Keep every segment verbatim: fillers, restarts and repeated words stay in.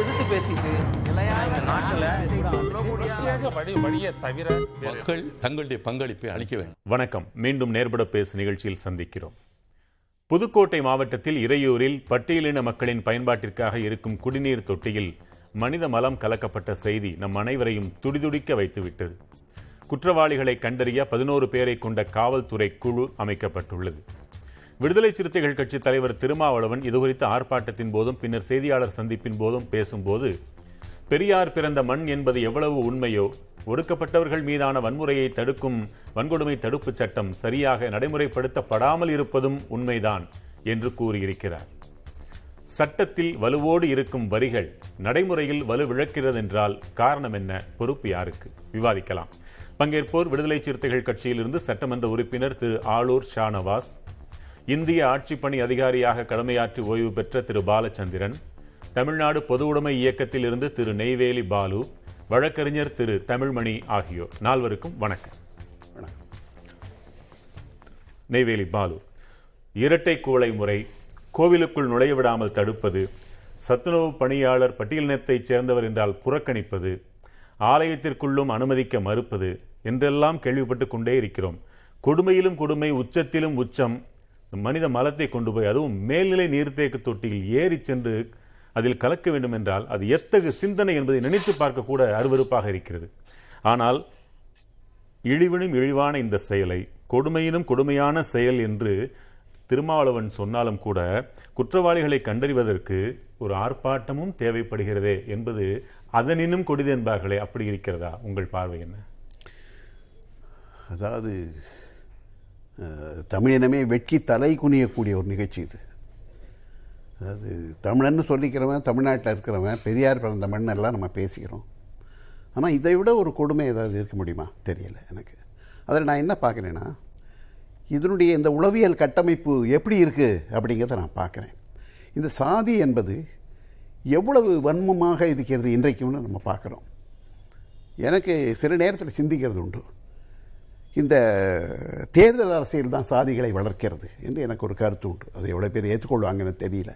எதிர்த்து பேசிட்டு மக்கள் தங்களுடைய பங்களிப்பை அளிக்க வேண்டும். வணக்கம். மீண்டும் நேர்பட பேசு நிகழ்ச்சியில் சந்திக்கிறோம். புதுக்கோட்டை மாவட்டத்தில் இறையூரில் பட்டியலின மக்களின் பயன்பாட்டிற்காக இருக்கும் குடிநீர் தொட்டியில் மனித மலம் கலக்கப்பட்ட செய்தி நம் அனைவரையும் துடிதுடிக்க வைத்துவிட்டது. குற்றவாளிகளை கண்டறிய பதினோரு பேரை கொண்ட காவல்துறை குழு அமைக்கப்பட்டுள்ளது. விடுதலை சிறுத்தைகள் கட்சித் தலைவர் திருமாவளவன் இதுகுறித்த ஆர்ப்பாட்டத்தின் போதும் பின்னர் செய்தியாளர் சந்திப்பின் போதும் பேசும்போது, பெரியார் பிறந்த மண் என்பது எவ்வளவு உண்மையோ, ஒடுக்கப்பட்டவர்கள் மீதான வன்முறையை தடுக்கும் வன்கொடுமை தடுப்பு சட்டம் சரியாக நடைமுறைப்படுத்தப்படாமல் இருப்பதும் உண்மைதான் என்று கூறியிருக்கிறார். சட்டத்தில் வலுவோடு இருக்கும் வரிகள் நடைமுறையில் வலுவிழக்கிறது என்றால் காரணம் என்ன, பொறுப்பு யாருக்கு? விவாதிக்கலாம். பங்கேற்போர் விடுதலை சிறுத்தைகள் கட்சியிலிருந்து சட்டமன்ற உறுப்பினர் திரு ஆலூர் ஷானவாஸ், இந்திய ஆட்சிப்பணி அதிகாரியாக கடமையாற்றி ஓய்வு பெற்ற திரு பாலச்சந்திரன், தமிழ்நாடு பொதுவுடைமை இயக்கத்தில் இருந்து திரு நெய்வேலி பாலு, வழக்கறிஞர் திரு தமிழ்மணி ஆகியோர். நால்வருக்கும் வணக்கம். நெய்வேலி பாலு, இரட்டை கூளை முறை, கோவிலுக்குள் நுழைய விடாமல் தடுப்பது, சத்துணவு பணியாளர் பட்டியலினத்தைச் சேர்ந்தவர் என்றால் புறக்கணிப்பது, ஆலயத்திற்குள்ளும் அனுமதிக்க மறுப்பது என்றெல்லாம் கேள்விப்பட்டு கொண்டே இருக்கிறோம். கொடுமையிலும் கொடுமை, உச்சத்திலும் உச்சம். மனித மலத்தை கொண்டு போய் அதுவும் மேல்நிலை நீர்த்தேக்க தொட்டியில் ஏறி சென்று அதில் கலக்க வேண்டும் என்றால் அது எத்தகு சிந்தனை என்பதை நினைத்து பார்க்க கூட அருவருப்பாக இருக்கிறது. ஆனால் இழிவினும் இழிவான இந்த செயலை கொடுமையினும் கொடுமையான செயல் என்று திருமாவளவன் சொன்னாலும் கூட, குற்றவாளிகளை கண்டறிவதற்கு ஒரு ஆர்ப்பாட்டமும் தேவைப்படுகிறதே என்பது அதனினும் கொடிது என்பார்களே, அப்படி இருக்கிறதா? உங்கள் பார்வை என்ன? அதாவது தமிழினமே வெட்கி தலை குனியக்கூடிய ஒரு நிகழ்ச்சி இது. அதாவது தமிழன்னு சொல்லிக்கிறவன், தமிழ்நாட்டில் இருக்கிறவன், பெரியார் பிறந்த மண்ணெல்லாம் நம்ம பேசிக்கிறோம். ஆனால் இதை விட ஒரு கொடுமை ஏதாவது இருக்க முடியுமா? தெரியலை எனக்கு. அதில் நான் என்ன பார்க்குறேன்னா, இதனுடைய இந்த உளவியல் கட்டமைப்பு எப்படி இருக்குது அப்படிங்கிறத நான் பார்க்குறேன். இந்த சாதி என்பது எவ்வளவு வன்மமாக இருக்கிறது இன்றைக்கும்னு நம்ம பார்க்குறோம். எனக்கு சில நேரத்தில் சிந்திக்கிறது உண்டு, இந்த தேர்தல் அரசியல் தான் சாதிகளை வளர்க்கிறது என்று எனக்கு ஒரு கருத்து உண்டு. அது எவ்வளோ பேர் ஏற்றுக்கொள்வாங்கன்னு தெரியல.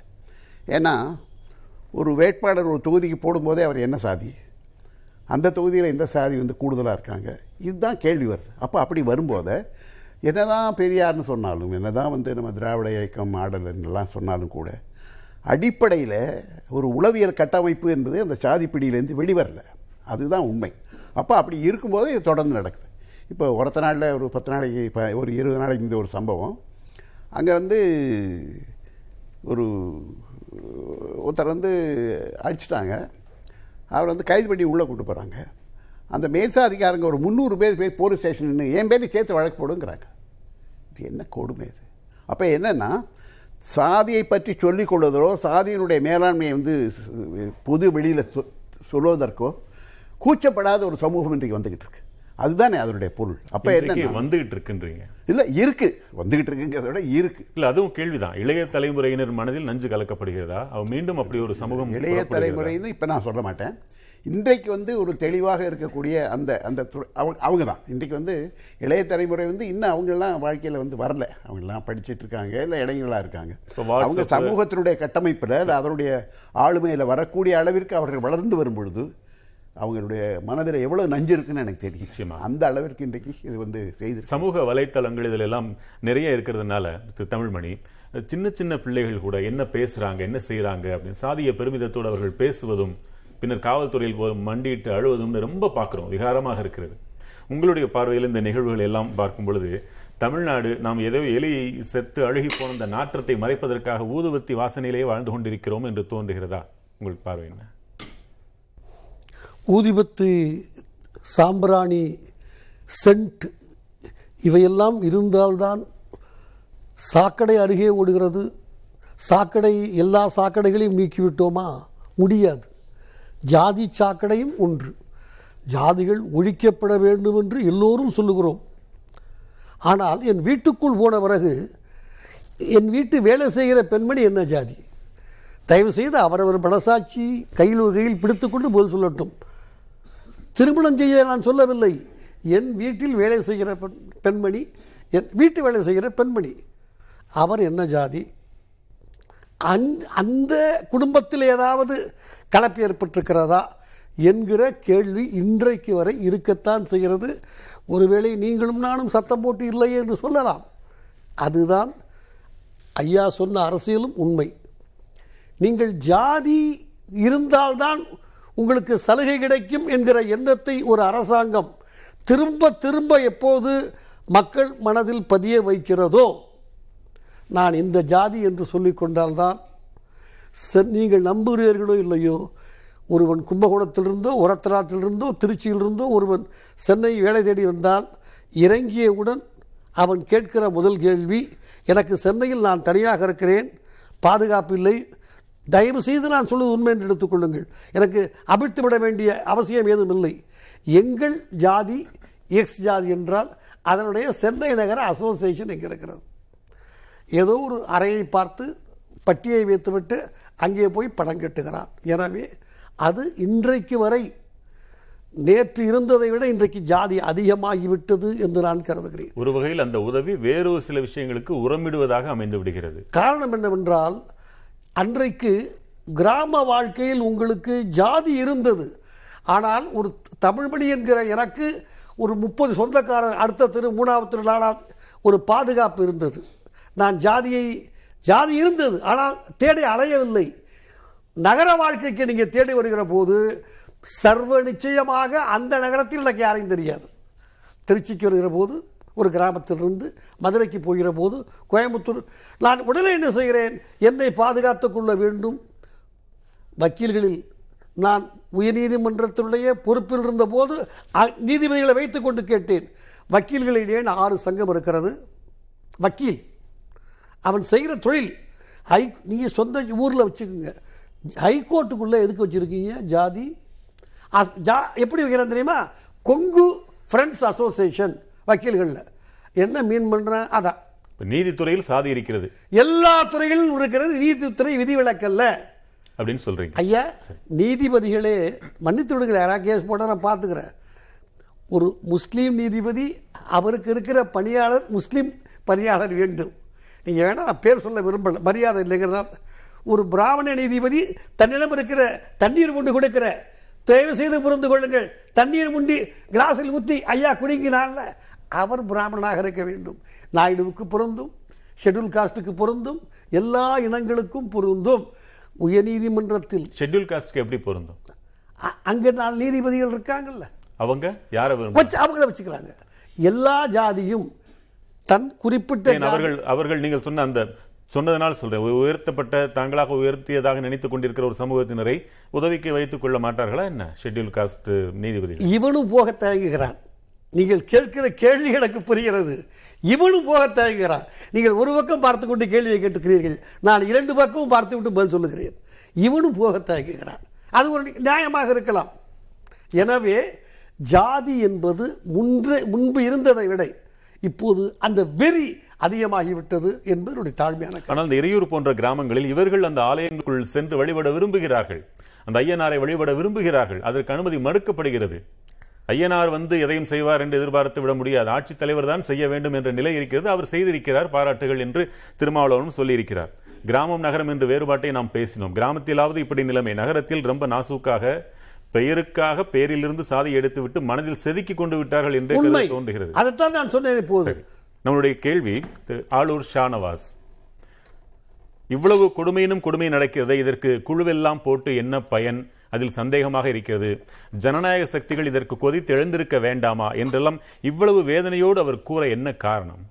ஏன்னா ஒரு வேட்பாளர் ஒரு தொகுதிக்கு போடும்போதே அவர் என்ன சாதி, அந்த தொகுதியில் எந்த சாதி வந்து கூடுதலாக இருக்காங்க, இதுதான் கேள்வி வருது. அப்போ அப்படி வரும்போது என்ன தான் பெரியார்னு சொன்னாலும், என்ன தான் வந்து நம்ம திராவிட இயக்கம் ஆடல்ன்னுலாம் சொன்னாலும் கூட, அடிப்படையில் ஒரு உளவியல் கட்டமைப்பு என்பது அந்த சாதி பிடியிலேருந்து வெளிவரலை. அதுதான் உண்மை. அப்போ அப்படி இருக்கும்போது இது தொடர்ந்து நடக்குது. இப்போ ஒருத்த நாளில் ஒரு பத்து நாளைக்கு இப்போ ஒரு இருபது நாளைக்கு இந்த ஒரு சம்பவம், அங்கே வந்து ஒரு ஒருத்தர் வந்து அடிச்சிட்டாங்க, அவர் வந்து கைது பண்ணி உள்ளே கூப்பிட்டு போகிறாங்க. அந்த மேல்சாதிக்காரங்க ஒரு முந்நூறு பேர் போய் போலீஸ் ஸ்டேஷன் என் பேர் சேர்த்து வழக்கு போடுங்கிறாங்க. இது என்ன கொடுமை இது? அப்போ என்னென்னா, சாதியை பற்றி சொல்லிக்கொள்வதோ, சாதியினுடைய மேலாண்மையை வந்து பொது வெளியில் சொ சொல்வதற்கோ கூச்சப்படாத ஒரு சமூகம் இன்றைக்கு வந்துக்கிட்டு இருக்கு. அதுதானே அதனுடைய பொருள். அப்போ என்ன வந்துகிட்டு இருக்குன்றீங்க? இல்லை, இருக்கு, வந்துகிட்டு இருக்குங்கிறத விட இருக்கு. இல்லை, அதுவும் கேள்விதான். இளைய தலைமுறையினர் மனதில் நஞ்சு கலக்கப்படுகிறதா? அவன் மீண்டும் அப்படி ஒரு சமூகம் இளைய தலைமுறைன்னு இப்போ நான் சொல்ல மாட்டேன். இன்றைக்கு வந்து ஒரு தெளிவாக இருக்கக்கூடிய அந்த அந்த அவங்க தான் இன்றைக்கு வந்து இளைய தலைமுறை வந்து இன்னும் அவங்களாம் வாழ்க்கையில் வந்து வரல. அவங்களாம் படிச்சுட்டு இருக்காங்க, இல்லை இளைஞர்களாக இருக்காங்க. அவங்க சமூகத்தினுடைய கட்டமைப்பில் இல்லை அதனுடைய ஆளுமையில் வரக்கூடிய அளவிற்கு அவர்கள் வளர்ந்து வரும் பொழுது அவங்களுடைய மனதில் எவ்வளோ நஞ்சு இருக்குன்னு எனக்கு தெரியும். அந்த அளவிற்கு இன்றைக்கு இது வந்து செய்து சமூக வலைத்தளங்கள் இதில் எல்லாம் நிறைய இருக்கிறதுனால தமிழ்மணி, சின்ன சின்ன பிள்ளைகள் கூட என்ன பேசுகிறாங்க, என்ன செய்கிறாங்க அப்படின்னு சாதிய பெருமிதத்தோடு அவர்கள் பேசுவதும், பின்னர் காவல்துறையில் போய் மண்டிட்டு அழுவதும்னு ரொம்ப பார்க்குறோம். விகாரமாக இருக்கிறது. உங்களுடைய பார்வையில் இந்த நிகழ்வுகள் எல்லாம் பார்க்கும் பொழுது, தமிழ்நாடு நாம் ஏதோ எலி செத்து அழுகி போன இந்த நாற்றத்தை மறைப்பதற்காக ஊதுவத்தி வாசனையிலேயே வாழ்ந்து கொண்டிருக்கிறோம் என்று தோன்றுகிறதா? உங்களுக்கு பார்வை என்ன? ஊதிபத்து, சாம்பிராணி, சென்ட் இவையெல்லாம் இருந்தால்தான் சாக்கடை அருகே ஓடுகிறது. சாக்கடை எல்லா சாக்கடைகளையும் நீக்கிவிட்டோமா? முடியாது. ஜாதி சாக்கடையும் ஒன்று. ஜாதிகள் ஒழிக்கப்பட வேண்டும் என்று எல்லோரும் சொல்லுகிறோம். ஆனால் என் வீட்டுக்குள் போன பிறகு என் வீட்டு வேலை செய்கிற பெண்மணி என்ன ஜாதி? தயவுசெய்து அவரவர் மனசாட்சி கையில் ஒரு கையில் பிடித்துக்கொண்டு போது சொல்லட்டும். திருமணம் செய்ய நான் சொல்லவில்லை. என் வீட்டில் வேலை செய்கிற பெண் பெண்மணி என் வீட்டு வேலை செய்கிற பெண்மணி அவர் என்ன ஜாதி? அந் அந்த குடும்பத்தில் ஏதாவது கலப்பு ஏற்பட்டிருக்கிறதா என்கிற கேள்வி இன்றைக்கு வரை இருக்கத்தான் செய்கிறது. ஒருவேளை நீங்களும் நானும் சத்தம் போட்டு இல்லையே என்று சொல்லலாம். அதுதான் ஐயா சொன்ன அரசியலும் உண்மை. நீங்கள் ஜாதி இருந்தால்தான் உங்களுக்கு சலுகை கிடைக்கும் என்கிற எண்ணத்தை ஒரு அரசாங்கம் திரும்ப திரும்ப எப்போது மக்கள் மனதில் பதிய வைக்கிறதோ, நான் இந்த ஜாதி என்று சொல்லிக்கொண்டால்தான் நீங்கள் நம்புகிறீர்களோ இல்லையோ, ஒருவன் கும்பகோணத்திலிருந்தோ ஒரத்தநாட்டிலிருந்தோ திருச்சியிலிருந்தோ ஒருவன் சென்னை வேலை தேடி வந்தால் இறங்கியவுடன் அவன் கேட்கிற முதல் கேள்வி, எனக்கு சென்னையில் நான் தனியாக இருக்கிறேன், பாதுகாப்பு இல்லை, தயவு செய்து நான் சொல்வது உண்மை என்று எடுத்துக்கொள்ளுங்கள், எனக்கு அபிழ்த்து விட வேண்டிய அவசியம் ஏதும் இல்லை, எங்கள் ஜாதி எக்ஸ் ஜாதி என்றால் அதனுடைய சென்னை நகர அசோசியேஷன் இங்கே இருக்கிறது, ஏதோ ஒரு அறையை பார்த்து பட்டியை வைத்துவிட்டு அங்கே போய் படம் கட்டுகிறான். எனவே அது இன்றைக்கு வரை நேற்று இருந்ததை விட இன்றைக்கு ஜாதி அதிகமாகிவிட்டது என்று நான் கருதுகிறேன். ஒரு வகையில் அந்த உதவி வேறொரு சில விஷயங்களுக்கு உரமிடுவதாக அமைந்து விடுகிறது. காரணம் என்னவென்றால், அன்றைக்கு கிராம வாழ்க்கையில் உங்களுக்கு ஜாதி இருந்தது. ஆனால் ஒரு தமிழ்மணி என்கிற எனக்கு ஒரு முப்பது சொந்தக்காரர் அடுத்த திரு மூணாவது திருநாளாம் ஒரு பாதுகாப்பு இருந்தது. நான் ஜாதியை ஜாதி இருந்தது, ஆனால் தேடி அலையவில்லை. நகர வாழ்க்கைக்கு நீங்கள் தேடி வருகிற போது சர்வ நிச்சயமாக அந்த நகரத்தில் எனக்கு யாரையும் தெரியாது. திருச்சிக்கு வருகிற போது ஒரு கிராமத்திலிருந்து மதுரைக்கு போகிற போது கோயம்புத்தூர், நான் உடனே என்ன செய்கிறேன், என்னை பாதுகாத்து கொள்ள வேண்டும். வக்கீல்களில் நான் உயர்நீதிமன்றத்தினுடைய பொறுப்பில் இருந்தபோது நீதிபதிகளை வைத்து கொண்டு கேட்டேன், வக்கீல்களில் ஏன் ஆறு சங்கம் இருக்கிறது? வக்கீல் அவன் செய்கிற தொழில். ஹை நீங்கள் சொந்த ஊரில் வச்சுக்கோங்க, ஹைகோர்ட்டுக்குள்ளே எதுக்கு வச்சுருக்கீங்க ஜாதி? ஜா எப்படி வைக்கிறேன் தெரியுமா? கொங்கு ஃப்ரெண்ட்ஸ் அசோசியேஷன் வக்கீல்களில். என்ன மீன் பண்ணுறேன்? அதான் நீதித்துறையில் சாதி இருக்கிறது, எல்லா துறைகளிலும் இருக்கிறது, நீதித்துறை விதிவிலக்கல்ல அப்படின்னு சொல்கிறீங்க. ஐயா நீதிபதிகளே மன்னித்து விடுங்களேன், யாராவது கேஸ் போட்டால் நான் பார்த்துக்கிறேன். ஒரு முஸ்லீம் நீதிபதி அவருக்கு இருக்கிற பணியாளர் முஸ்லீம் பணியாளர் வேண்டும். நீங்கள் வேணால் நான் பேர் சொல்ல விரும்பலை, மரியாதை இல்லைங்கிறதா. ஒரு பிராமண நீதிபதி தன்னிடம் இருக்கிற தண்ணீர் கொண்டு கொடுக்கிற, தயவு செய்து புரிந்து கொள்ளுங்கள், தண்ணீர் முண்டி கிளாஸில் ஊற்றி ஐயா குடிங்கினால அவர் பிராமணனாக இருக்க வேண்டும். நாயுடுவுக்கு பொருந்தும், ஷெட்யூல் காஸ்ட்டுக்கு பொருந்தும், எல்லா இனங்களுக்கும் பொருந்தும். உயர்நீதிமன்றத்தில் ஷெட்யூல் காஸ்ட்டுக்கு எப்படி பொருந்தும்? அங்கே நாலு நீதிபதிகள் இருக்காங்கல்ல, அவங்க யாரை வச்சு அவங்கள வச்சுக்கிறாங்க. எல்லா ஜாதியும் தன் குறிப்பிட்ட அவர்கள் அவர்கள் நீங்கள் சொன்ன அந்த சொன்னதனால் சொல்றேன், உயர்த்தப்பட்ட தாங்களாக உயர்த்தியதாக நினைத்துக் கொண்டிருக்கிற ஒரு சமூகத்தினரை உதவிக்கு வைத்துக் கொள்ள மாட்டார்களா என்ன? ஷெட்யூல் காஸ்ட் நீதிபதி இவனும் போக தயங்குகிறான். நீங்கள் கேட்கிற கேள்வி எனக்கு புரிகிறது. இவனும் போக தயங்குகிறான். நீங்கள் ஒரு பக்கம் பார்த்து கொண்டு கேள்வியை கேட்டுக்கிறீர்கள், நான் இரண்டு பக்கமும் பார்த்து விட்டு பதில் சொல்லுகிறேன். இவனும் போக தயங்குகிறான். அது ஒரு நியாயமாக இருக்கலாம். எனவே ஜாதி என்பது முன்ற முன்பு இருந்ததை விட இப்போது அந்த வெறி அதிகமாகிவிட்டது என்பது தாழ்மையான. ஆனால் அந்த இறையூர் போன்ற கிராமங்களில் இவர்கள் அந்த ஆலயங்களுக்குள் சென்று வழிபட விரும்புகிறார்கள், அந்த ஐயனாரை வழிபட விரும்புகிறார்கள். அதற்கு அனுமதி மறுக்கப்படுகிறது. ஐயனார் வந்து எதையும் செய்வார் என்று எதிர்பார்த்து விட முடியாது, ஆட்சித் தலைவர் தான் செய்ய வேண்டும் என்ற நிலை இருக்கிறது. அவர் செய்திருக்கிறார், பாராட்டுகள் என்று திருமாவளவனும் சொல்லியிருக்கிறார். கிராமம் நகரம் என்று வேறுபாட்டை நாம் பேசினோம். கிராமத்திலாவது இப்படி நிலைமை, நகரத்தில் ரொம்ப நாசூக்காக பெயருக்காக பெயரிலிருந்து சாதி எடுத்துவிட்டு மனதில் செதுக்கி கொண்டு விட்டார்கள் என்று தோன்றுகிறது. அதைத்தான் நான் சொன்னேன். இப்போது நம்முடைய கேள்வி, ஆலூர் ஷானவாஸ், இவ்வளவு கொடுமையினும் கொடுமை நடக்கிறது, இதற்கு குழுவெல்லாம் போட்டு என்ன பயன், அதில் சந்தேகமாக இருக்கிறது, ஜனநாயக சக்திகள் இதற்கு கொதித்து எழுந்திருக்க வேண்டாமா என்றெல்லாம் இவ்வளவு வேதனையோடு அவர் கூற என்ன காரணம்?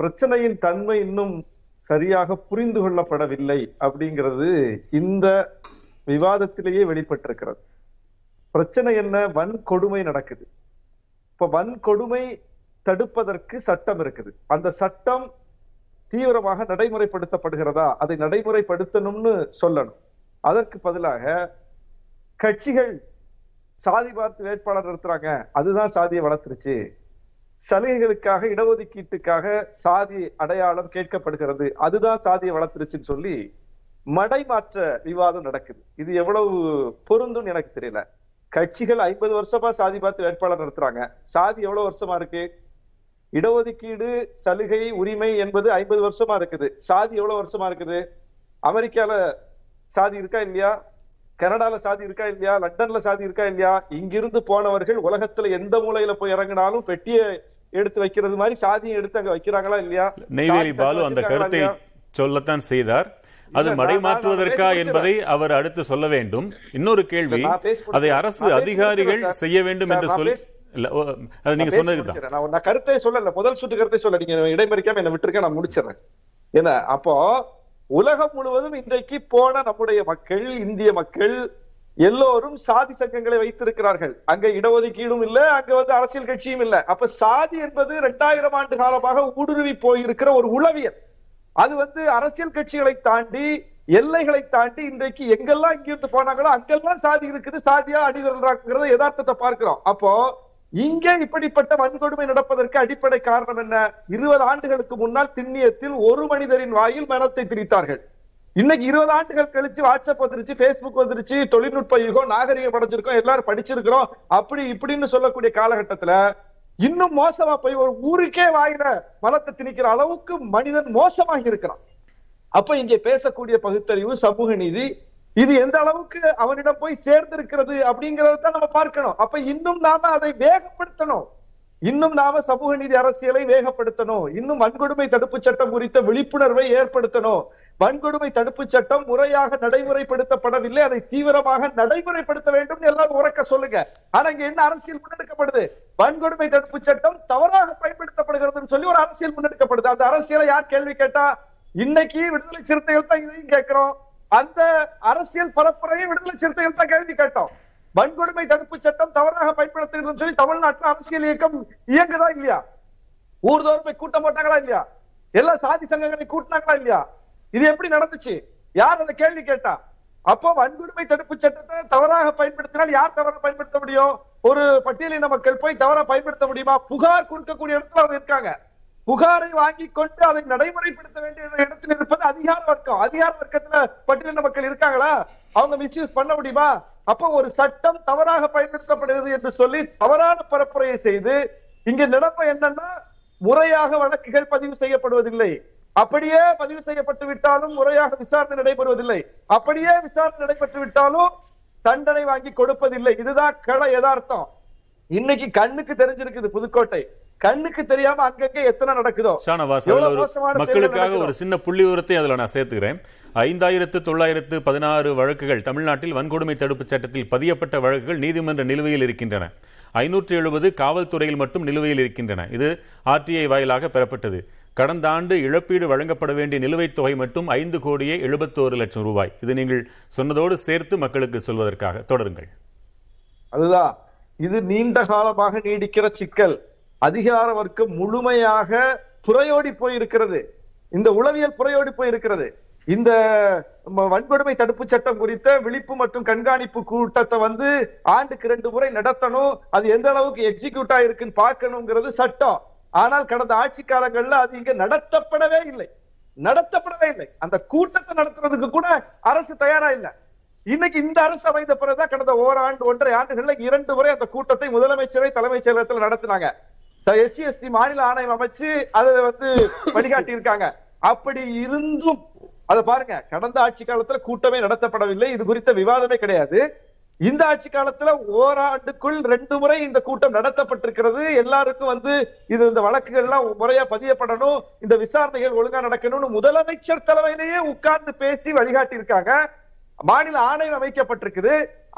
பிரச்சனையின் தன்மை இன்னும் சரியாக புரிந்து கொள்ளப்படவில்லை அப்படிங்கிறது இந்த விவாதத்திலேயே வெளிப்பட்டிருக்கிறது. பிரச்சனை என்ன? வன்கொடுமை நடக்குது. இப்ப வன்கொடுமை தடுப்பதற்கு சட்டம் இருக்குது. அந்த சட்டம் தீவிரமாக நடைமுறைப்படுத்தப்படுகிறதா? அதை நடைமுறைப்படுத்தணும்னு சொல்லணும். அதற்கு பதிலாக கட்சிகள் சாதி பார்த்து வேட்பாளர் நிறுத்துறாங்க, அதுதான் சாதியை வளர்த்துருச்சு, சலுகைகளுக்காக இடஒதுக்கீட்டுக்காக சாதி அடையாளம் கேட்கப்படுகிறது, அதுதான் சாதியை வளர்த்துருச்சுன்னு சொல்லி மடைமாற்ற விவாதம் நடக்குது. இது எவ்வளவு பொருந்தும் எனக்கு தெரியல. கட்சிகள் ஐம்பது வருஷமா சாதி பார்த்து வேட்பாளர் நடத்துறாங்க, சாதி எவ்வளவு வருஷமா இருக்கு? இடஒதுக்கீடு சலுகை உரிமை என்பது ஐம்பது வருஷமா இருக்குது. சாதி எவ்வளவு வருஷமா இருக்குது? அமெரிக்கால சாதி இருக்கா இல்லையா? கனடால சாதி இருக்கா இல்லையா? லண்டன்ல சாதி இருக்கா இல்லையா? இங்கிருந்து போனவர்கள் உலகத்துல எந்த மூலையில போய் இறங்கினாலும் பெட்டியை எடுத்து வைக்கிறது மாதிரி சாதியை எடுத்து அங்க வைக்கிறாங்களா இல்லையா? நெய்வேலி பாலு அந்த கருத்தை சொல்லத்தான் செய்தார். அது மடைமாற்றுவதற்கா என்பதை அவர் அடுத்து சொல்ல வேண்டும். இன்னொரு கேள்வி, அதை அரசு அதிகாரிகள் செய்ய வேண்டும் என்று சொல்லி கருத்தை சொல்ல, முதல் சுற்று கருத்தை சொல்ல நீங்க இடைமறிக்காம என்ன விட்டுருக்கேன், நான் முடிச்சிடறேன். ஏன்னா அப்போ உலகம் முழுவதும் இன்றைக்கு போன நம்முடைய மக்கள், இந்திய மக்கள் எல்லோரும் சாதி சங்கங்களை வைத்திருக்கிறார்கள். அங்க இடஒதுக்கீடும் இல்ல, அங்க வந்து அரசியல் கட்சியும் இல்ல. அப்ப சாதி என்பது இரண்டாயிரம் ஆண்டு காலமாக ஊடுருவி போயிருக்கிற ஒரு உளவியல். அது வந்து அரசியல் கட்சிகளை தாண்டி, எல்லைகளை தாண்டி இன்றைக்கு எங்கெல்லாம் இங்கிருந்து போனாங்களோ அங்கெல்லாம் சாதி இருக்குது, சாதியா அடிதல்றத யதார்த்தத்தை பார்க்கிறோம். அப்போ இங்கே இப்படிப்பட்ட வன்கொடுமை நடப்பதற்கு அடிப்படை காரணம் என்ன? இருபது ஆண்டுகளுக்கு முன்னால் திண்ணியத்தில் ஒரு மனிதரின் வாயில் மனத்தை திரித்தார்கள். இன்னைக்கு இருபது ஆண்டுகள் கழிச்சு வாட்ஸ்அப் வந்துருச்சு, பேஸ்புக் வந்துருச்சு, தொழில்நுட்ப யுகம், நாகரிகம் படைச்சிருக்கோம், எல்லாரும் படிச்சிருக்கிறோம். அப்படி இப்படின்னு சொல்லக்கூடிய காலகட்டத்துல இன்னும் மோசமா போய் ஒரு ஊருக்கே வாயில மனத்தை திணிக்கிற அளவுக்கு மனிதன் மோசமாக இருக்கிறான். அப்ப இங்கே பேசக்கூடிய பகுத்தறிவு, சமூக நீதி இது எந்த அளவுக்கு அவனிடம் போய் சேர்ந்திருக்கிறது அப்படிங்கறதான் நம்ம பார்க்கணும். அப்ப இன்னும் நாம அதை வேகப்படுத்தணும். இன்னும் நாம சமூக நீதி அரசியலை வேகப்படுத்தணும். இன்னும் வன்கொடுமை தடுப்பு சட்டம் குறித்த விழிப்புணர்வை ஏற்படுத்தணும். வன்கொடுமை தடுப்பு சட்டம் முறையாக நடைமுறைப்படுத்தப்படவில்லை, அதை தீவிரமாக நடைமுறைப்படுத்த வேண்டும் எல்லாரும் உரக்க சொல்லுங்க. ஆனா இங்க என்ன அரசியல் முன்னெடுக்கப்படுது? வன்கொடுமை தடுப்பு சட்டம் தவறாக பயன்படுத்தப்படுகிறதுன்னு சொல்லி ஒரு அரசியல் முன்னெடுக்கப்படுது. அந்த அரசியலை யார் கேள்வி கேட்டா? இன்னைக்கு விடுதலை சிறுத்தைகள் தான் இதையும் கேட்கிறோம். அந்த அரசியல் பரப்புரையை விடுதலை சிறுத்தைகள் தான் கேள்வி கேட்டோம். வன்கொடுமை தடுப்பு சட்டம் தவறாக பயன்படுத்துகிறதுன்னு சொல்லி தமிழ்நாட்டில் அரசியல் இயக்கம் இயங்குதா இல்லையா? ஊர்தோறும் போய் கூட்டம் போட்டாங்களா இல்லையா? எல்லா சாதி சங்கங்களை கூட்டினாங்களா இல்லையா? இது எப்படி நடந்துச்சு? யார் அதை கேள்வி கேட்டா? அப்போ வன்கொடுமை தடுப்பு சட்டத்தை தவறாக பயன்படுத்தினால் யார் தவறாக பயன்படுத்த முடியும்? ஒரு பட்டியலின மக்கள் போய் தவறாக பயன்படுத்த முடியுமா? புகார் கொடுக்கக்கூடிய இடத்துல அவங்க இருக்காங்க. புகாரை வாங்கி கொண்டு அதை நடைமுறைப்படுத்த வேண்டிய இடத்தில் இருப்பது அதிகார வர்க்கம். அதிகார வர்க்கத்துல பட்டியலின மக்கள் இருக்காங்களா? அவங்க மிஸ்யூஸ் பண்ண முடியுமா? அப்ப ஒரு சட்டம் தவறாக பயன்படுத்தப்படுகிறது என்று சொல்லி தவறான பரப்புரையை செய்து இங்க நடப்பு என்னன்னா, முறையாக வழக்குகள் பதிவு செய்யப்படுவதில்லை. அப்படியே பதிவு செய்யப்பட்டு விட்டாலும் முறையாக விசாரணை நடைபெறுவதில்லை. அப்படியே விசாரணை நடைபெற்று விட்டாலும் தண்டனை வாங்கி கொடுப்பதில்லை. இதுதான் கள யதார்த்தம். இன்னைக்கு கண்ணுக்கு தெரிஞ்சிருக்குது. புதுக்கோட்டை கண்ணுக்கு தெரியாம அங்கங்க எத்தனை நடக்குதோ. ஷானவாஸ், மக்களுக்காக ஒரு சின்ன புள்ளி விவரத்தை அதுல நான் சேர்த்துக்கிறேன். ஐந்தாயிரத்து தொள்ளாயிரத்து பதினாறு வழக்குகள் தமிழ்நாட்டில் வன்கொடுமை தடுப்பு சட்டத்தில் பதியப்பட்ட வழக்குகள் நீதிமன்ற நிலுவையில் இருக்கின்றன. ஐநூற்று எழுபது காவல்துறையில் மட்டும் நிலுவையில் இருக்கின்றன. இது ஆர்டிஐ வாயிலாக பெறப்பட்டது. கடந்த ஆண்டு இழப்பீடு வழங்கப்பட வேண்டிய நிலுவைத் தொகை மட்டும் ஐந்து கோடியே எழுபத்தோரு லட்சம் ரூபாய். இது நீங்கள் சொன்னதோடு சேர்த்து மக்களுக்கு சொல்வதற்காக தொடருங்கள். அதுதான் இது நீண்ட காலமாக நீடிக்கிற சிக்கல். அதிகார வர்க்கம் முழுமையாக புறையோடி போயிருக்கிறது. இந்த உளவியல் புறையோடி போயிருக்கிறது. இந்த வன்கொடுமை தடுப்பு சட்டம் குறித்த விழிப்பு மற்றும் கண்காணிப்பு கூட்டத்தை வந்து ஆண்டுக்கு ரெண்டு முறை நடத்தணும். அது எந்த அளவுக்கு எக்ஸிக்யூட் ஆயிருக்குன்னு பார்க்கணுங்கிறது சட்டம். ஆனால் கடந்த ஆட்சி காலங்கள்ல அது இங்க நடத்தப்படவே இல்லை, நடத்தப்படவே இல்லை. அந்த கூட்டத்தை நடத்துறதுக்கு கூட அரசு தயாரா இல்லை. இன்னைக்கு இந்த அரசு அமைந்த பிறகுதான் கடந்த ஓராண்டு ஒன்றரை ஆண்டுகள்ல இரண்டு முறை அந்த கூட்டத்தை முதலமைச்சரை தலைமைச் செயலகத்தில் நடத்தினாங்க. எஸ்சி எஸ்டி மாநில ஆணையம் அமைச்சு அதை வந்து வழிகாட்டி இருக்காங்க. அப்படி இருந்தும் அதை பாருங்க, கடந்த ஆட்சி காலத்துல கூட்டமே நடத்தப்படவில்லை, இது குறித்த விவாதமே கிடையாது. இந்த ஆட்சி காலத்துல ஓராண்டுக்குள் ரெண்டு முறை இந்த கூட்டம் நடத்தப்பட்டிருக்கிறது. எல்லாருக்கும் வந்து இது இந்த வழக்குகள்லாம் முறையா பதியப்படணும், இந்த விசாரணைகள் ஒழுங்கா நடக்கணும்னு முதலமைச்சர் தலைமையிலேயே உட்கார்ந்து பேசி வழிகாட்டி இருக்காங்க. மாநில ஆணையம் அமைக்கப்பட்டிருக்குது.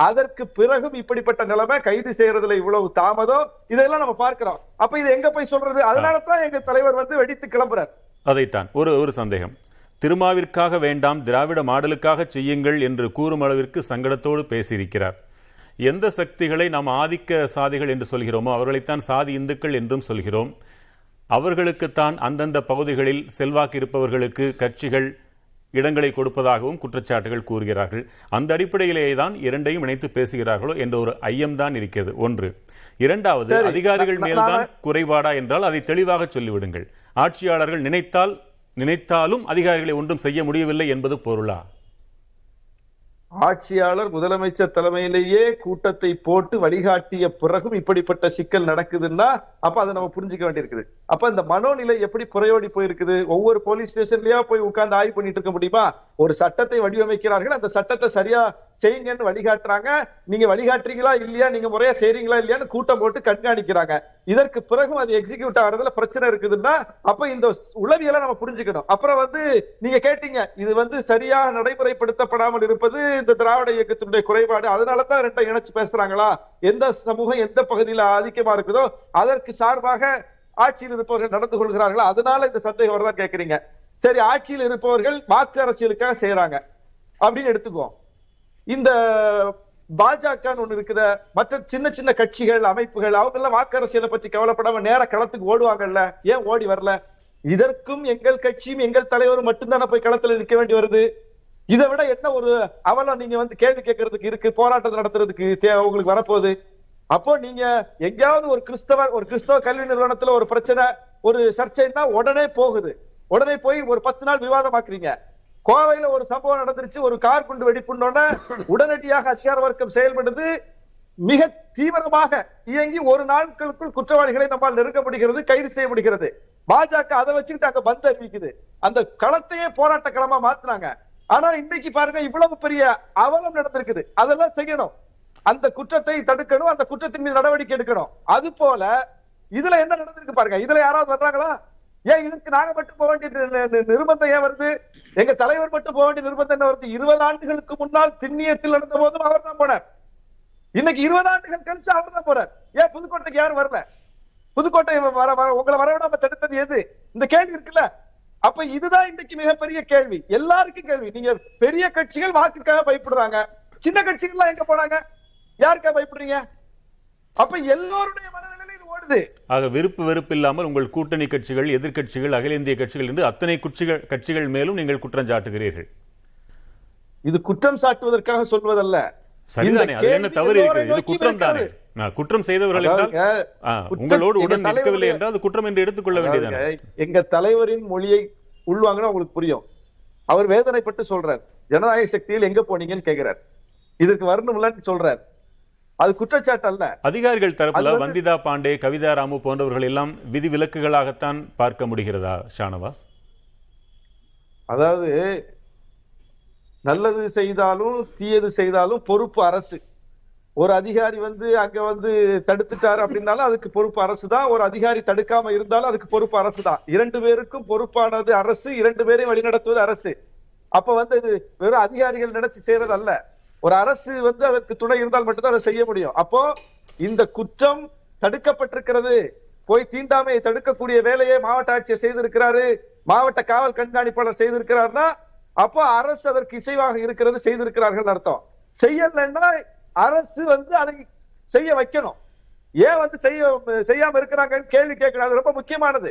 அதற்கு பிறகும் இப்படிப்பட்ட நிலைமை, கைது செய்யறதுல இவ்வளவு தாமதம், இதெல்லாம் நம்ம பார்க்கிறோம். அப்ப இது எங்க போய் சொல்றது? அதனாலதான் எங்க தலைவர் வந்து வெடித்து கிளம்புறார். அதைத்தான் ஒரு ஒரு சந்தேகம். திருமாவிற்காக வேண்டாம், திராவிட மாடலுக்காக செய்யுங்கள் என்று கூறும் அளவிற்கு சங்கடத்தோடு பேசியிருக்கிறார். எந்த சக்திகளை நாம் ஆதிக்க சாதிகள் என்று சொல்கிறோமோ அவர்களைத்தான் சாதி இந்துக்கள் என்றும் சொல்கிறோம். அவர்களுக்குத்தான் அந்தந்த பகுதிகளில் செல்வாக்கு இருப்பவர்களுக்கு கட்சிகள் இடங்களை கொடுப்பதாகவும் குற்றச்சாட்டுகள் கூறுகிறார்கள். அந்த அடிப்படையிலேயே தான் இரண்டையும் இணைத்து பேசுகிறார்களோ என்ற ஒரு ஐயம்தான் இருக்கிறது. ஒன்று. இரண்டாவது, அதிகாரிகள் மேல்தான் குறைபாடா என்றால் அதை தெளிவாக சொல்லிவிடுங்கள். ஆட்சியாளர்கள் நினைத்தால் நினைத்தாலும் அதிகாரிகளை ஒன்றும் செய்ய முடியவில்லை என்பது பொருளா? ஆட்சியாளர் முதலமைச்சர் தலைமையிலேயே கூட்டத்தை போட்டு வழிகாட்டிய பிறகும் இப்படிப்பட்ட சிக்கல் நடக்குதுன்னா அப்ப அதை நம்ம புரிஞ்சுக்க வேண்டியிருக்குது. அப்ப இந்த மனோநிலை எப்படி புறையோடி போயிருக்குது. ஒவ்வொரு போலீஸ் ஸ்டேஷன்லயா போய் உட்கார்ந்து ஆய்வு பண்ணிட்டு இருக்க முடியுமா? ஒரு சட்டத்தை வடிவமைக்கிறார்கள், அந்த சட்டத்தை சரியா செய்யுங்கன்னு வழிகாட்டுறாங்க. நீங்க வழிகாட்டுறீங்களா இல்லையா, நீங்க முறையா செய்றீங்களா இல்லையான்னு கூட்டம் போட்டு கண்காணிக்கிறாங்க. இதற்கு பிறகும் அது எக்ஸிக்யூட் ஆகிறதுல பிரச்சனை இருக்குதுன்னா அப்ப இந்த உளவியலை நம்ம புரிஞ்சுக்கணும். அப்புறம் வந்து நீங்க கேட்டீங்க, இது வந்து சரியா நடைமுறைப்படுத்தப்படாமல் இருப்பது இந்த திராவிட இயக்கத்தினுடைய குறைபாடு, அதனாலதான் ரெண்டை இணைச்சு பேசுறாங்களா, எந்த சமூகம் எந்த பகுதியில ஆதிக்கமா இருக்குதோ அதற்கு சார்பாக ஆட்சியில் இருப்பவர்கள் நடந்து கொள்கிறார்களா, அதனால இந்த சந்தேகம் வரதான் கேட்கறீங்க. சரி, ஆட்சியில் இருப்பவர்கள் வாக்கு அரசியலுக்காக செய்யறாங்க அப்படின்னு எடுத்துக்குவோம். இந்த பாஜகன்னு ஒண்ணு இருக்குத, மற்ற சின்ன சின்ன கட்சிகள் அமைப்புகள் அவங்க எல்லாம் வாக்கு அரசியலை பற்றி கவலைப்படாம நேர களத்துக்கு ஓடுவாங்கல்ல, ஏன் ஓடி வரல? இதற்கும் எங்கள் கட்சியும் எங்கள் தலைவரும் மட்டும்தான போய் களத்துல நிற்க வேண்டி வருது. இதை விட என்ன ஒரு அவலம் நீங்க வந்து கேள்வி கேட்கறதுக்கு இருக்கு, போராட்டம் நடத்துறதுக்கு உங்களுக்கு வரப்போகுது. அப்போ நீங்க எங்கேயாவது ஒரு கிறிஸ்தவர் ஒரு கிறிஸ்தவ கல்வி நிறுவனத்துல ஒரு பிரச்சனை ஒரு சர்ச்சைன்னா உடனே போகுது, உடனே போய் ஒரு பத்து நாள் விவாதமாக்குறீங்க. கோவையில ஒரு சம்பவம் நடந்துருச்சு, ஒரு கார் குண்டு வெடிப்புன்னோன்னா உடனடியாக அதிகார வர்க்கம் செயல்படுது, மிக தீவிரமாக இயங்கி ஒரு நாட்களுக்குள் குற்றவாளிகளை நம்மால் நெருக்கப்படுகிறது, கைது செய்யப்படுகிறது. பாஜக அதை வச்சுக்கிட்டு அங்க பந்து அறிவிக்குது, அந்த களத்தையே போராட்ட களமா மாத்தினாங்க. ஆனா இன்னைக்கு பாருங்க இவ்வளவு பெரிய அவலம் நடந்திருக்குது. அதெல்லாம் செய்யணும், அந்த குற்றத்தை தடுக்கணும், அந்த குற்றத்தின் மீது நடவடிக்கை எடுக்கணும். அது போல இதுல என்ன நடந்திருக்கு பாருங்க, இதுல யாராவது வர்றாங்களா? ஏன் இதுக்கு நாங்க மட்டும் போக வேண்டிய நிர்பந்தம் ஏன் வருது? எங்க தலைவர் மட்டும் போக வேண்டிய நிர்பந்தம் என்ன வருது? இருபது ஆண்டுகளுக்கு முன்னால் திண்ணியத்தில் நடந்த போதும் அவர் தான் போனார், இன்னைக்கு இருபது ஆண்டுகள் கழிச்சு அவர் தான் போறார். ஏன் புதுக்கோட்டைக்கு யாரும் வரல? புதுக்கோட்டை வர வர உங்களை வரவிடாம தடுத்தது எது? இந்த கேள்வி இருக்குல்ல. அப்ப இதுதான் இன்றைக்கு மிகப்பெரிய கேள்வி, எல்லாருக்கும் கேள்வி. நீங்க பெரிய கட்சிகள் வாக்குக்காக பயப்படுறாங்க, சின்ன கட்சிகள்லாம் எங்க போனாங்க, யாருக்காக பயப்படுறீங்க? அப்ப எல்லோருடைய மனநிலையில இது ஓடுது. ஆக விருப்பு வெறுப்பு இல்லாமல் உங்கள் கூட்டணி கட்சிகள், எதிர்கட்சிகள், அகில இந்திய கட்சிகள் இருந்து அத்தனை கட்சிகள் கட்சிகள் மேலும் நீங்கள் குற்றம் சாட்டுகிறீர்கள். இது குற்றம் சாட்டுவதற்காக சொல்வதல்ல. சரிதானே, அது என்ன தவறு இருக்கு? இது குற்றம் தானே. குற்றம் செய்தவர்கள் என்றால் உங்களோடு உடன் நிற்கவில்லை என்றால் அது குற்றம் என்று எடுத்துக்கொள்ள வேண்டியதானே. எங்க தலைவரின் மொழியை உள்வாங்கினா உங்களுக்கு புரியும். அவர் வேதனைப்பட்டு சொல்றார், ஜனநாயக சக்தியில் எங்க போனீங்கன்னு கேட்கிறார், இதற்கு வரணும்லன்னு சொல்றார். அது குற்றச்சாட்டு அல்ல. அதிகாரிகள் தரப்புல வந்திதா பாண்டே, கவிதா ராமு போன்றவர்கள் எல்லாம் விதி விலக்குகளாகத்தான் பார்க்க முடிகிறதா ஷானவாஸ்? அதாவது நல்லது செய்தாலும் தீயது செய்தாலும் பொறுப்பு அரசு. ஒரு அதிகாரி வந்து அங்க வந்து தடுத்துட்டாரு அப்படின்னாலும் அதுக்கு பொறுப்பு அரசு தான், ஒரு அதிகாரி தடுக்காம இருந்தாலும் அதுக்கு பொறுப்பு அரசு தான். இரண்டு பேருக்கும் பொறுப்பானது அரசு, இரண்டு பேரையும் வழிநடத்துவது அரசு. அப்ப வந்து இது வெறும் அதிகாரிகள் நினைச்சு செய்யறது அல்ல, ஒரு அரசு வந்து அதற்கு துணை இருந்தால் மட்டும்தான் அதை செய்ய முடியும். அப்போ இந்த குற்றம் தடுக்கப்பட்டிருக்கிறது, போய் தீண்டாமையை தடுக்கக்கூடிய வேலையை மாவட்ட ஆட்சியர் செய்திருக்கிறாரு, மாவட்ட காவல் கண்காணிப்பாளர் செய்திருக்கிறாருன்னா அப்போ அரசு அதற்கு இசைவாக இருக்கிறது, செய்திருக்கிறார்கள் அர்த்தம். செய்யலைன்னா அரசு வந்து அதை செய்ய வைக்கணும். ஏன் வந்து செய்ய செய்யாம இருக்கிறாங்கன்னு கேள்வி கேட்கணும், அது ரொம்ப முக்கியமானது.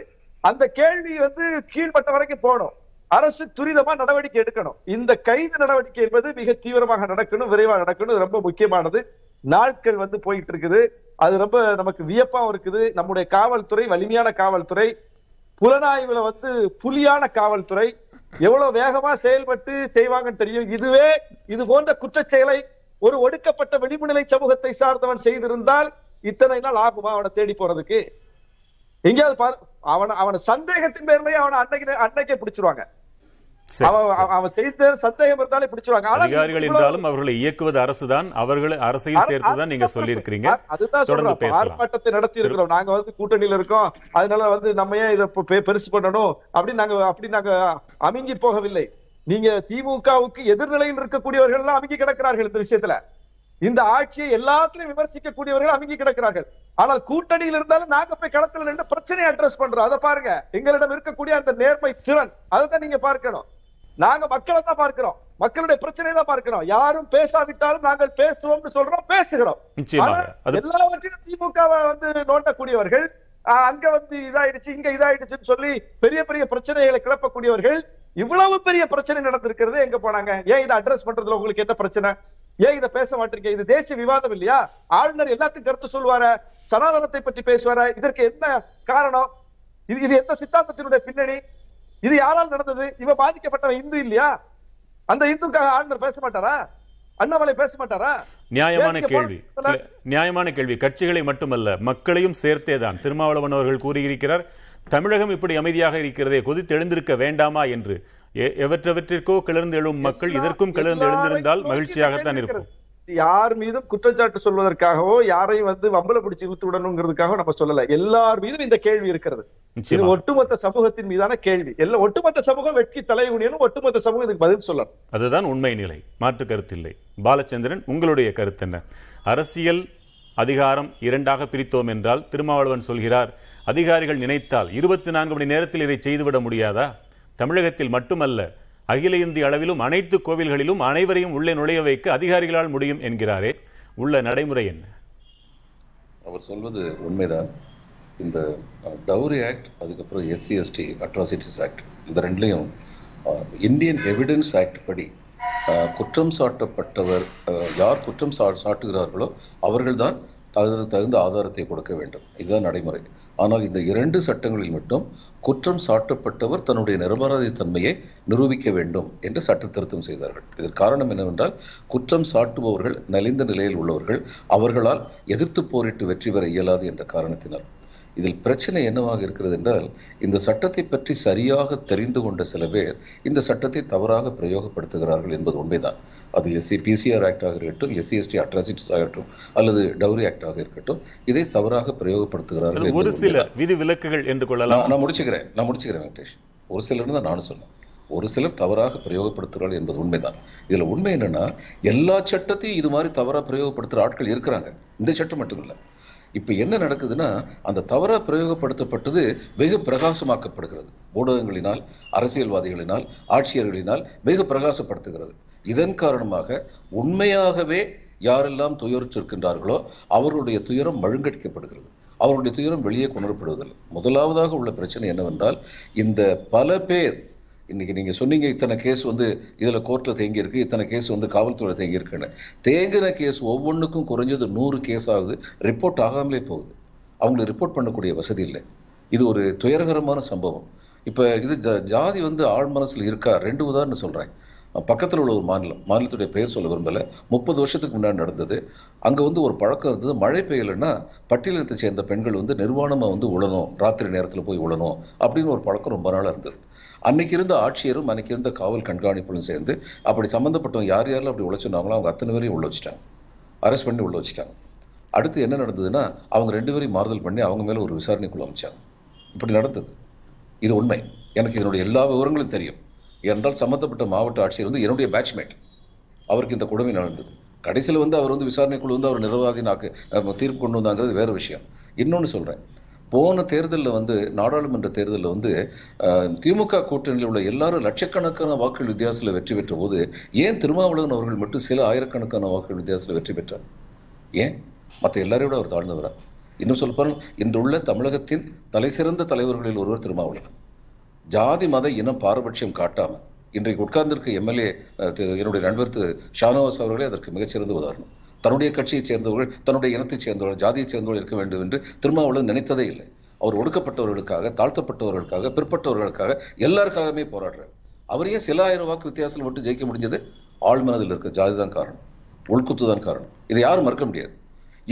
அந்த கேள்வி வந்து கீழ்பட்ட வரைக்கும் போகணும், அரசு துரிதமா நடவடிக்கை எடுக்கணும். இந்த கைது நடவடிக்கை என்பது மிக தீவிரமாக நடக்கணும், விரைவாக நடக்கணும், ரொம்ப முக்கியமானது. நாட்கள் வந்து போயிட்டு இருக்குது, அது ரொம்ப நமக்கு வியப்பாவும் இருக்குது. நம்முடைய காவல்துறை வலிமையான காவல்துறை, புலனாய்வுல வந்து புலியான காவல்துறை எவ்வளவு வேகமா செயல்பட்டு செய்வாங்கன்னு தெரியும். இதுவே இது போன்ற குற்றச்செயலை ஒரு ஒடுக்கப்பட்ட விளிம்பு நிலை சமூகத்தை சார்ந்தவன் செய்திருந்தால் இத்தனை நாள் ஆகுமா அவனை தேடி போறதுக்கு? எங்கேயாவது அவன் அவன் சந்தேகத்தின் பேர்லயே அவனை அன்னைக்கு அன்னைக்கே பிடிச்சிருவாங்க. அவன் செய்த சந்தேகம் இருந்தாலே பிடிச்சிருவாங்க. அதிகாரிகள் என்றாலும் அவர்களை இயக்குவது அரசுதான், அவர்களை அரசியல் சேர்த்துதான் நீங்க சொல்லி இருக்கிறீங்க. அதுதான் சொல்றோம், ஆர்ப்பாட்டத்தை நடத்தி இருக்கிறோம், நாங்க வந்து கூட்டணியில இருக்கோம், அதனால வந்து நம்ம ஏன் இதை பெருசு பண்ணணும் அப்படின்னு நாங்க அப்படி நாங்க அமுங்கி போகவில்லை. நீங்க திமுகவுக்கு எதிர்நிலையில் இருக்கக்கூடியவர்கள் எல்லாம் அமுங்கி கிடக்கிறார்கள் இந்த விஷயத்துல, இந்த ஆட்சியை எல்லாத்திலையும் விமர்சிக்கக்கூடியவர்கள் அமுங்கி கிடக்கிறார்கள். ஆனால் கூட்டணியில் இருந்தாலும் நாங்க போய் களத்துல நின்று பிரச்சனையை அட்ரஸ் பண்றோம். அதை பாருங்க, எங்களிடம் இருக்கக்கூடிய அந்த நேர்மை திறன், அதை தான் நீங்க பார்க்கணும். நாங்க மக்களை தான் பார்க்கிறோம், மக்களுடைய பிரச்சனையை தான் பார்க்கிறோம். யாரும் பேசாவிட்டாலும் நாங்கள் பேசுவோம்னு சொல்றோம், பேசுகிறோம். எல்லாவற்றையும் திமுகவை வந்து நோண்டக்கூடியவர்கள், அங்க வந்து இதாயிடுச்சு இங்க இதாயிடுச்சுன்னு சொல்லி பெரிய பெரிய பிரச்சனைகளை கிளப்பக்கூடியவர்கள், இவ்வளவு பெரிய பிரச்சனை நடந்திருக்கிறது எங்க போனாங்க? ஏன் இதை அட்ரஸ் பண்றதுல உங்களுக்கு என்ன பிரச்சனை? ஏன் இதை பேச மாட்டீங்க? இது தேசிய விவாதம் இல்லையா? ஆளுநர் எல்லாத்துக்கும் கருத்து சொல்வார, சனாதனத்தை பற்றி பேசுவார, இதற்கு என்ன காரணம்? இது இது எந்த சித்தாந்தத்தினுடைய பின்னணி? இது யாரால் நடந்தது? இவ பாதிக்கப்பட்டவன் இந்து இல்லையா? அந்த இந்துக்காக ஆளுநர் பேச மாட்டாரா? அண்ணாமலை பேச மாட்டாரா? நியாயமான கேள்வி, நியாயமான கேள்வி. கட்சிகளை மட்டுமல்ல, மக்களையும் சேர்த்தே தான். திருமாவளவன் அவர்கள் கூறியிருக்கிறார், தமிழகம் இப்படி அமைதியாக இருக்கிறதே, கொதித்தெழுந்திருக்க வேண்டாமா என்று. எவற்றவற்றிற்கோ கிளர்ந்து எழும் மக்கள் இதற்கும் கிளர்ந்து எழுந்திருந்தால் மகிழ்ச்சியாகத்தான் இருக்கும். யார் மீதும் குற்றச்சாட்டு சொல்வதற்காகவோ யாரையும் வந்து வம்பல பிடிச்சி ஊத்து விடணுங்கிறதுக்காக நம்ம சொல்லல. எல்லார் மீதும் இந்த கேள்வி இருக்கிறது. இது ஒட்டுமொத்த சமூகத்தின் மீதான கேள்வி. எல்லா ஒட்டுமொத்த சமூகம் வெட்கி தலைகுனியனும் ஒட்டுமொத்த சமூகம் இதுக்கு பதில் சொல்லணும். அதுதான் உண்மை நிலை, மாற்று கருத்தில்லை. பாலச்சந்திரன், உங்களுடைய கருத்து என்ன? அரசியல் அதிகாரம் இரண்டாக பிரித்தோம் என்றால் திருமாவளவன் சொல்கிறார், அதிகாரிகள் நினைத்தால் இருபத்தி நான்கு மணி நேரத்தில் இதை செய்துவிட முடியாதா? தமிழகத்தில் மட்டுமல்ல, அகில இந்திய அளவிலும் அனைத்து கோவில்களிலும் அனைவரையும் உள்ளே நுழைய வைக்க அதிகாரிகளால் முடியும் என்கிறாரே, உள்ள நடைமுறை என்ன? அவர் சொல்வது உண்மைதான். இந்த டவுரி ஆக்ட், அதுக்கப்புறம் எஸ்சி எஸ்டி அட்ராசிட்டிஸ் ஆக்ட், இந்த ரெண்டுலையும் இந்தியன் எவிடன்ஸ் ஆக்ட் படி குற்றம் சாட்டப்பட்டவர் யார் குற்றம் சா சாட்டுகிறார்களோ அவர்கள்தான் தகுந்த தகுந்த ஆதாரத்தை கொடுக்க வேண்டும். இதுதான் நடைமுறை. ஆனால் இந்த இரண்டு சட்டங்களில் மட்டும் குற்றம் சாட்டப்பட்டவர் தன்னுடைய நிரபராதித்தன்மையை நிரூபிக்க வேண்டும் என்று சட்ட திருத்தம் செய்தார்கள். இதற்கு காரணம் என்னவென்றால், குற்றம் சாட்டுபவர்கள் நலிந்த நிலையில் உள்ளவர்கள், அவர்களால் எதிர்த்து போரிட்டு வெற்றி பெற இயலாது என்ற காரணத்தினால். இதில் பிரச்சனை என்னவாக இருக்கிறது என்றால், இந்த சட்டத்தை பற்றி சரியாக தெரிந்து கொண்ட சில பேர் இந்த சட்டத்தை தவறாக பிரயோகப்படுத்துகிறார்கள் என்பது உண்மைதான். அது எஸ்சி பிசிஆர் ஆக்டாக இருக்கட்டும், எஸ்சி எஸ்டி அட்ராசிட்டிஸ் ஆகட்டும், அல்லது டவுரி ஆக்டாக இருக்கட்டும், இதை தவறாக பிரயோகப்படுத்துகிறார்கள். ஒரு சில விதி விலக்குகள் என்று கொள்ளலாம். நான் முடிச்சுக்கிறேன் நான் முடிச்சுக்கிறேன் வெங்கடேஷ். ஒரு சிலர்னு தான் நானும் சொன்னேன். ஒரு சிலர் தவறாக பிரயோகப்படுத்துகிறார்கள் என்பது உண்மைதான். இதில் உண்மை என்னன்னா, எல்லா சட்டத்தையும் இது மாதிரி தவறாக பிரயோகப்படுத்துகிற ஆட்கள் இருக்கிறாங்க. இந்த சட்டம் மட்டும் இல்லை. இப்போ என்ன நடக்குதுன்னா, அந்த தவறாக பிரயோகப்படுத்தப்பட்டது வெகு பிரகாசமாக்கப்படுகிறது. ஊடகங்களினால், அரசியல்வாதிகளினால், ஆட்சியர்களினால் வெகு பிரகாசப்படுத்துகிறது. இதன் காரணமாக உண்மையாகவே யாரெல்லாம் துயருற்றிருக்கின்றார்களோ அவர்களுடைய துயரம் மழுங்கடிக்கப்படுகிறது. அவருடைய துயரம் வெளியே கொணரப்படுவதில்லை. முதலாவதாக உள்ள பிரச்சனை என்னவென்றால், இந்த பல பேர் இன்றைக்கி நீங்கள் சொன்னீங்க, இத்தனை கேஸ் வந்து இதில் கோர்ட்டில் தேங்கியிருக்கு, இத்தனை கேஸ் வந்து காவல்துறை தேங்கியிருக்குன்னு. தேங்கின கேஸ் ஒவ்வொன்றுக்கும் குறைஞ்சது நூறு கேஸ் ஆகுது. ரிப்போர்ட் ஆகாமலே போகுது. அவங்களை ரிப்போர்ட் பண்ணக்கூடிய வசதி இல்லை. இது ஒரு துயரகரமான சம்பவம். இப்போ இது ஜாதி வந்து ஆழ் மனசில் இருக்கா? ரெண்டு உதாரணம் சொல்கிறேன். பக்கத்தில் உள்ள ஒரு மாநிலம், மாநிலத்துடைய பெயர் சொல்ல விரும்பலை, முப்பது வருஷத்துக்கு முன்னாடி நடந்தது. அங்கே வந்து ஒரு பழக்கம் இருந்தது, மழை பெய்யலைன்னா பட்டியலத்தை சேர்ந்த பெண்கள் வந்து நிர்வாணமாக வந்து உழணும், ராத்திரி நேரத்தில் போய் உழணும் அப்படின்னு ஒரு பழக்கம் ரொம்ப நாளாக இருந்தது. அன்னைக்கு இருந்த ஆட்சியரும் அன்னைக்கு இருந்த காவல் கண்காணிப்புகளும் சேர்ந்து அப்படி சம்மந்தப்பட்டவங்க யார் யாரில் அப்படி உழைச்சிருந்தாங்களோ அவங்க அத்தனை பேரையும் உள்ள வச்சுட்டாங்க, அரெஸ்ட் பண்ணி உள்ள வச்சுட்டாங்க. அடுத்து என்ன நடந்ததுன்னா, அவங்க ரெண்டு பேரையும் மாறுதல் பண்ணி அவங்க மேலே ஒரு விசாரணைக்குள்ள அமைச்சாங்க. இப்படி நடந்தது. இது உண்மை. எனக்கு இதனுடைய எல்லா விவரங்களும் தெரியும். என்றால் சம்மந்தப்பட்ட மாவட்ட ஆட்சியர் வந்து என்னுடைய பேட்ச்மேட், அவருக்கு இந்த கொடுமை நடந்தது. கடைசியில் வந்து அவர் வந்து விசாரணைக்குழு வந்து அவர் நிர்வாகினாக்கு தீர்ப்பு கொண்டு வந்தாங்கிறது வேறு விஷயம். இன்னொன்று சொல்கிறேன், போன தேர்தலில் வந்து நாடாளுமன்ற தேர்தலில் வந்து திமுக கூட்டணியில் உள்ள எல்லாரும் லட்சக்கணக்கான வாக்குகள் வித்தியாசத்தில் வெற்றி பெற்ற போது ஏன் திருமாவளவன் அவர்கள் மட்டும் சில ஆயிரக்கணக்கான வாக்குகள் வித்தியாசத்தில் வெற்றி பெற்றார்? ஏன்? மற்ற எல்லாரையும் விட அவர் தாழ்ந்தவரா? இன்னும் சொல்லப்போனால், இன்று உள்ள தமிழகத்தின் தலைசிறந்த தலைவர்களில் ஒருவர் திருமாவளவன். ஜாதி மத இனம் பாரபட்சம் காட்டாமல் இன்றைக்கு உட்கார்ந்திருக்க எம்எல்ஏ என்னுடைய நண்பர் திரு ஷானவாஸ் அவர்களே அதற்கு மிகச்சிறந்த உதாரணம். தன்னுடைய கட்சியைச் சேர்ந்தவர்கள், தன்னுடைய இனத்தைச் சேர்ந்தவர்கள், ஜாதியைச் சேர்ந்தவர்கள் இருக்க வேண்டும் என்று திருமாவளவன் நினைத்ததே இல்லை. அவர் ஒடுக்கப்பட்டவர்களுக்காக, தாழ்த்தப்பட்டவர்களுக்காக, பிற்பட்டவர்களுக்காக, எல்லாருக்காகவே போராடுறார். அவரையே சில ஆயிரம் வாக்கு வித்தியாசத்தில் மட்டும் ஜெயிக்க முடிஞ்சது ஆழ்மனதில் இருக்க ஜாதி தான் காரணம், உள்குத்து தான் காரணம். இதை யாரும் மறுக்க முடியாது.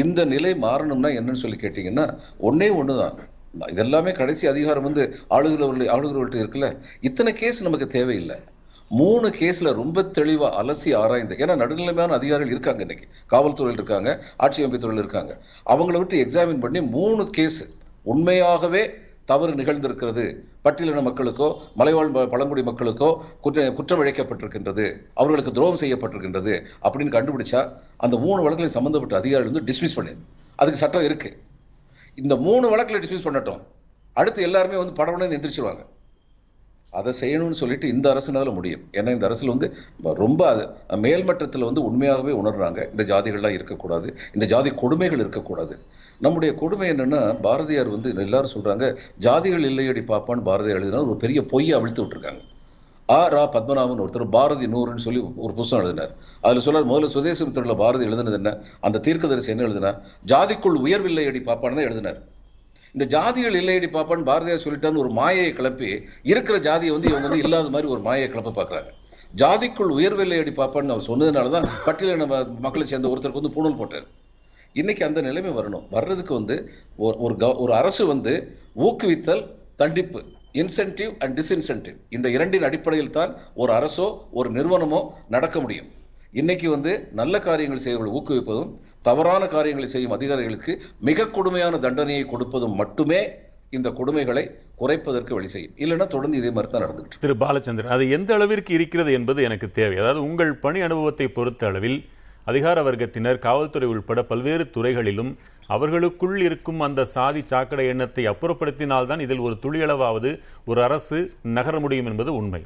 இந்த நிலை மாறணும்னா என்னன்னு சொல்லி கேட்டீங்கன்னா, ஒன்னே ஒன்று தான். இதெல்லாமே கடைசி அதிகாரம் வந்து ஆளுகிறவர்கள் ஆளுகிறவர்கள்ட்ட இருக்குல்ல. இத்தனை கேஸ் நமக்கு தேவையில்லை. மூணு கேஸில் ரொம்ப தெளிவாக அலசி ஆராய்ந்து, ஏன்னா நடுநிலைமையான அதிகாரிகள் இருக்காங்க இன்றைக்கி, காவல்துறையில் இருக்காங்க, ஆட்சி அமைப்புத்துறையில் இருக்காங்க, அவங்கள விட்டு எக்ஸாமின் பண்ணி மூணு கேஸு உண்மையாகவே தவறு நிகழ்ந்திருக்கிறது, பட்டியலின மக்களுக்கோ மலைவாழ் பழங்குடி மக்களுக்கோ குற்ற குற்றம் இழைக்கப்பட்டிருக்கின்றது, அவர்களுக்கு துரோகம் செய்யப்பட்டிருக்கின்றது அப்படின்னு கண்டுபிடிச்சா அந்த மூணு வழக்கில் சம்மந்தப்பட்ட அதிகாரிகள் வந்து டிஸ்மிஸ் பண்ணிடு. அதுக்கு சட்டம் இருக்குது. இந்த மூணு வழக்கில் டிஸ்மிஸ் பண்ணட்டும், அடுத்து எல்லாருமே வந்து படவுடனே எந்திரிச்சிருவாங்க. அதை செய்யணும்னு சொல்லிட்டு இந்த அரசுனால முடியும். ஏன்னா இந்த அரசில் வந்து ரொம்ப மேல்மட்டத்தில் வந்து உண்மையாகவே உணர்றாங்க, இந்த ஜாதிகள்லாம் இருக்கக்கூடாது, இந்த ஜாதி கொடுமைகள் இருக்கக்கூடாது. நம்முடைய கொடுமை என்னென்னா, பாரதியார் வந்து எல்லாரும் சொல்கிறாங்க, ஜாதிகள் இல்லையடி பாப்பான்னு பாரதியார் எழுதினா ஒரு பெரிய பொய்யை அவிழ்த்து விட்டுருக்காங்க. ஆ ரா பத்மநாபன் ஒருத்தர் பாரதி நூறுன்னு சொல்லி ஒரு புத்தகம் எழுதினார். அதில் சொன்னார், முதல்ல சுதேசம் திருவிழா பாரதி எழுதினது என்ன, அந்த தீர்க்கதரிசி என்ன எழுதினா, ஜாதிக்குள் உயர்வில்லையடி பாப்பான்னு தான் எழுதினார். இந்த ஜாதிகள் இல்லையடி பாப்பான்னு பாரதியார் சொல்லிட்டான்னு ஒரு மாயையை கிளப்பி இருக்கிற ஜாதியை வந்து இவங்க வந்து இல்லாத மாதிரி ஒரு மாயையை கிளப்ப பார்க்குறாங்க. ஜாதிக்குள் உயர்வில்லை அடி பாப்பான்னு அவர் சொன்னதுனாலதான் பட்டியலின மக்களை சேர்ந்த ஒருத்தருக்கு வந்து பூணல் போட்டார். இன்னைக்கு அந்த நிலைமை வரணும். வர்றதுக்கு வந்து ஒரு ஒரு அரசு வந்து ஊக்குவித்தல், தண்டிப்பு, இன்சென்டிவ் அண்ட் டிஸ்இன்சென்டிவ், இந்த இரண்டின் அடிப்படையில் தான் ஒரு அரசோ ஒரு நிறுவனமோ நடக்க முடியும். இன்னைக்கு வந்து நல்ல காரியங்கள் செய்வர்கள் ஊக்குவிப்பதும் தவறான காரியங்களை செய்யும் அதிகாரிகளுக்கு மிக கொடுமையான தண்டனையை கொடுப்பதும் மட்டுமே இந்த கொடுமைகளை குறைப்பதற்கு வழி செய்யும். இல்லைன்னா தொடர்ந்து இதே மாதிரி தான் நடந்துட்டு. திரு பாலச்சந்திரன், அது எந்த அளவிற்கு இருக்கிறது என்பது எனக்கு தேவை. அதாவது உங்கள் பணி அனுபவத்தை பொறுத்த அளவில் அதிகார வர்க்கத்தினர் காவல்துறை உள்பட பல்வேறு துறைகளிலும் அவர்களுக்குள் இருக்கும் அந்த சாதி சாக்கடை எண்ணத்தை அப்புறப்படுத்தினால்தான் இதில் ஒரு துளியளவாவது ஒரு அரசு நகர முடியும் என்பது உண்மை.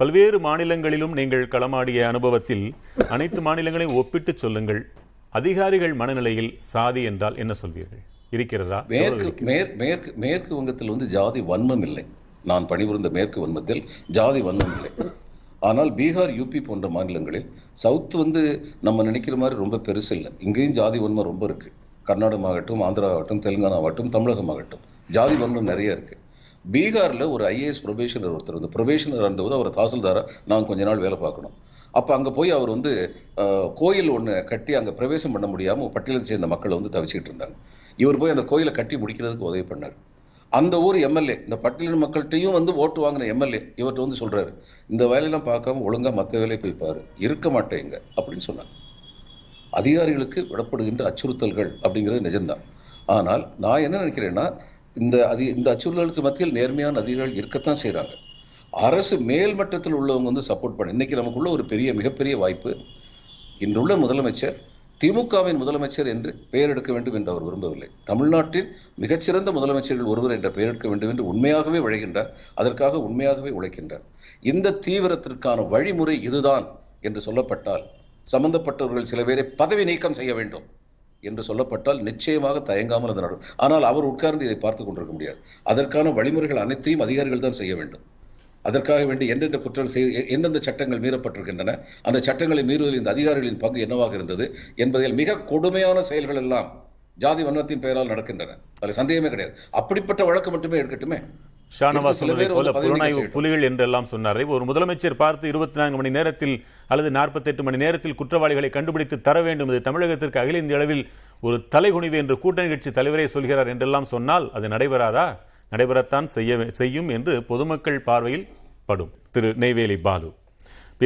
பல்வேறு மாநிலங்களிலும் நீங்கள் களமாடிய அனுபவத்தில் அனைத்து மாநிலங்களையும் ஒப்பிட்டு சொல்லுங்கள். அதிகாரிகள் மனநிலையில் சாதி என்றால் என்ன சொல்வீர்கள்? இருக்கிறதா? மேற்கு மேற்கு மேற்கு வங்கத்தில் வந்து ஜாதி வன்மம் இல்லை. நான் பணிபுரிந்த மேற்கு வன்மத்தில் ஜாதி வன்மம் இல்லை. ஆனால் பீகார், யூபி போன்ற மாநிலங்களில், சவுத் வந்து நம்ம நினைக்கிற மாதிரி ரொம்ப பெருசு இல்லை. இங்கேயும் ஜாதி வன்மம் ரொம்ப இருக்கு. கர்நாடகம் ஆகட்டும், ஆந்திரா ஆகட்டும், தெலுங்கானா ஆகட்டும், தமிழகம் ஆகட்டும், ஜாதி வன்மம் நிறைய இருக்கு. பீகாரில் ஒரு ஐஏஎஸ் ப்ரொபேஷனர் ஒருத்தர் வந்து ப்ரொபேஷனர் இருந்தபோது அவர் தாசில்தாராக நான் கொஞ்ச நாள் வேலை பார்க்கணும். அப்போ அங்கே போய் அவர் வந்து கோயில் ஒன்று கட்டி அங்கே பிரவேசம் பண்ண முடியாமல் பட்டியலில் சேர்ந்த மக்களை வந்து தவிச்சிக்கிட்டு இருந்தாங்க. இவர் போய் அந்த கோயிலை கட்டி முடிக்கிறதுக்கு உதவி பண்ணார். அந்த ஊர் எம்எல்ஏ, இந்த பட்டியலின் மக்கள்கிட்டையும் வந்து ஓட்டு வாங்கின எம்எல்ஏ இவர்கிட்ட வந்து சொல்கிறாரு, இந்த வேலையெல்லாம் பார்க்காம ஒழுங்காக மற்ற வேலையை போய் பாரு, இருக்க மாட்டேங்க அப்படின்னு சொன்னாங்க. அதிகாரிகளுக்கு விடப்படுகின்ற அச்சுறுத்தல்கள் அப்படிங்கிறது நிஜம்தான். ஆனால் நான் என்ன நினைக்கிறேன்னா, இந்த அதி இந்த அச்சுறுத்தலுக்கு மத்தியில் நேர்மையான அதிகாரிகள் இருக்கத்தான் செய்கிறாங்க. அரசு மேல்மட்டத்தில் உள்ளவங்க வந்து சப்போர்ட் பண்ண. இன்றைக்கி நமக்குள்ள ஒரு பெரிய மிகப்பெரிய வாய்ப்பு, இன்றுள்ள முதலமைச்சர் திமுகவின் முதலமைச்சர் என்று பெயர் எடுக்க வேண்டும் என்று அவர் விரும்பவில்லை. தமிழ்நாட்டின் மிகச்சிறந்த முதலமைச்சர்கள் ஒருவர் என்ற பெயர் எடுக்க வேண்டும் என்று உண்மையாகவே உழைக்கின்றார். அதற்காக உண்மையாகவே உழைக்கின்றார். இந்த தீவிரத்திற்கான வழிமுறை இதுதான் என்று சொல்லப்பட்டால், சம்பந்தப்பட்டவர்கள் சில பேரை பதவி நீக்கம் செய்ய வேண்டும் என்று சொல்லப்பட்டால் நிச்சயமாக தயங்காமல் அது நடக்கும். ஆனால் அவர் உட்கார்ந்து இதை பார்த்து கொண்டிருக்க முடியாது. அதற்கான வழிமுறைகள் அனைத்தையும் அதிகாரிகள் தான் செய்ய வேண்டும். அதற்காக வேண்டி எந்தெந்த குற்றங்கள் செய்ய, எந்தெந்த சட்டங்கள் மீறப்பட்டிருக்கின்றன, அந்த சட்டங்களை மீறுவதில் இந்த அதிகாரிகளின் பங்கு என்னவாக இருந்தது என்பதில் மிக கொடுமையான செயல்கள் எல்லாம் ஜாதி வன்மத்தின் பெயரால் நடக்கின்றன. அதில் சந்தேகமே கிடையாது. அப்படிப்பட்ட வழக்கு மட்டுமே எடுக்கட்டுமே. ஷானவாஸ் புலனாய்வு புலிகள் என்றெல்லாம் சொன்னார். ஒரு முதலமைச்சர் பார்த்து இருபத்தி நான்கு மணி நேரத்தில் அல்லது நாற்பத்தி எட்டு மணி நேரத்தில் குற்றவாளிகளை கண்டுபிடித்து தர வேண்டும், இது தமிழகத்திற்கு அகில இந்திய அளவில் ஒரு தலைகுனிவு என்று கூட்டணி கட்சி தலைவரே சொல்கிறார் என்றெல்லாம் சொன்னால் அது நடைபெறாதா? நடைபெறத்தான் செய்ய செய்யும் என்று பொதுமக்கள் பார்வையில் படும். திரு நெய்வேலி பாலு,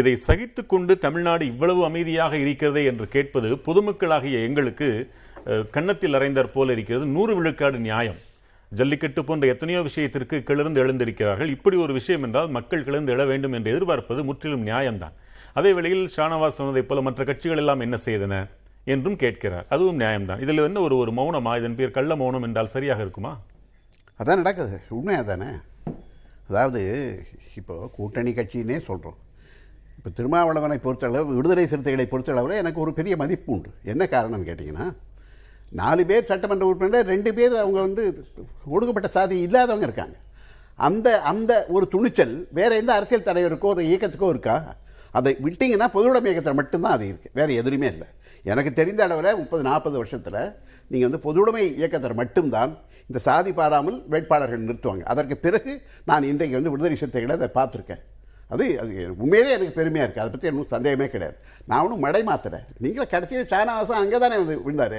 இதை சகித்து கொண்டு தமிழ்நாடு இவ்வளவு அமைதியாக இருக்கிறதே என்று கேட்பது பொதுமக்களாகிய எங்களுக்கு கன்னத்தில் அறைந்தார் போல இருக்கிறது. நூறு விழுக்காடு நியாயம். ஜல்லிக்கட்டு போன்ற எத்தனையோ விஷயத்திற்கு கிளர்ந்து எழுந்திருக்கிறார்கள். இப்படி ஒரு விஷயம் என்றால் மக்கள் கிளர்ந்து எழ வேண்டும் என்று எதிர்பார்ப்பது முற்றிலும் நியாயம்தான். அதே வேளையில் ஷானவாஸ் சொன்னதைப் போல மற்ற கட்சிகள் எல்லாம் என்ன செய்தன என்றும் கேட்கிறார். அதுவும் நியாயம்தான். இதில் என்ன ஒரு ஒரு மௌனமா? இதன் பேர் கள்ள மௌனம் என்றால் சரியாக இருக்குமா? அதான் நடக்குது. உண்மையாக தானே? அதாவது இப்போ கூட்டணி கட்சின்னே சொல்கிறோம். இப்போ திருமாவளவனை பொறுத்தளவு, விடுதலை சிறுத்தைகளை பொறுத்தளவு எனக்கு ஒரு பெரிய மதிப்பு உண்டு. என்ன காரணம்னு கேட்டிங்கன்னா, நாலு பேர் சட்டமன்ற உறுப்பினர், ரெண்டு பேர் அவங்க வந்து ஒடுக்கப்பட்ட சாதி இல்லாதவங்க இருக்காங்க. அந்த அந்த ஒரு துணிச்சல் வேறு எந்த அரசியல் தலைவருக்கோ ஒரு இயக்கத்துக்கோ இருக்கா? அதை விட்டிங்கன்னா பொதுவுடைமை இயக்கத்தில் மட்டும்தான் அது இருக்குது. வேறு எதுலையுமே இல்லை. எனக்கு தெரிந்த அளவில் முப்பது நாற்பது வருஷத்தில் நீங்கள் வந்து பொதுவுடைமை இயக்கத்தில் மட்டும்தான் இந்த சாதி பாராமல் வேட்பாளர்கள் நிறுத்துவாங்க. அதற்கு பிறகு நான் இன்றைக்கு வந்து விடுதலை சிறுத்தைகளை அதை பார்த்துருக்கேன். அது அது உண்மையிலே எனக்கு பெருமையாக இருக்குது. அதை பற்றி எனக்கு சந்தேகமே கிடையாது. நான் ஒன்றும் மடை மாத்திரேன். நீங்களும் கடைசியில் ஷானவாசம் அங்கே தானே வந்து விழுந்தார்.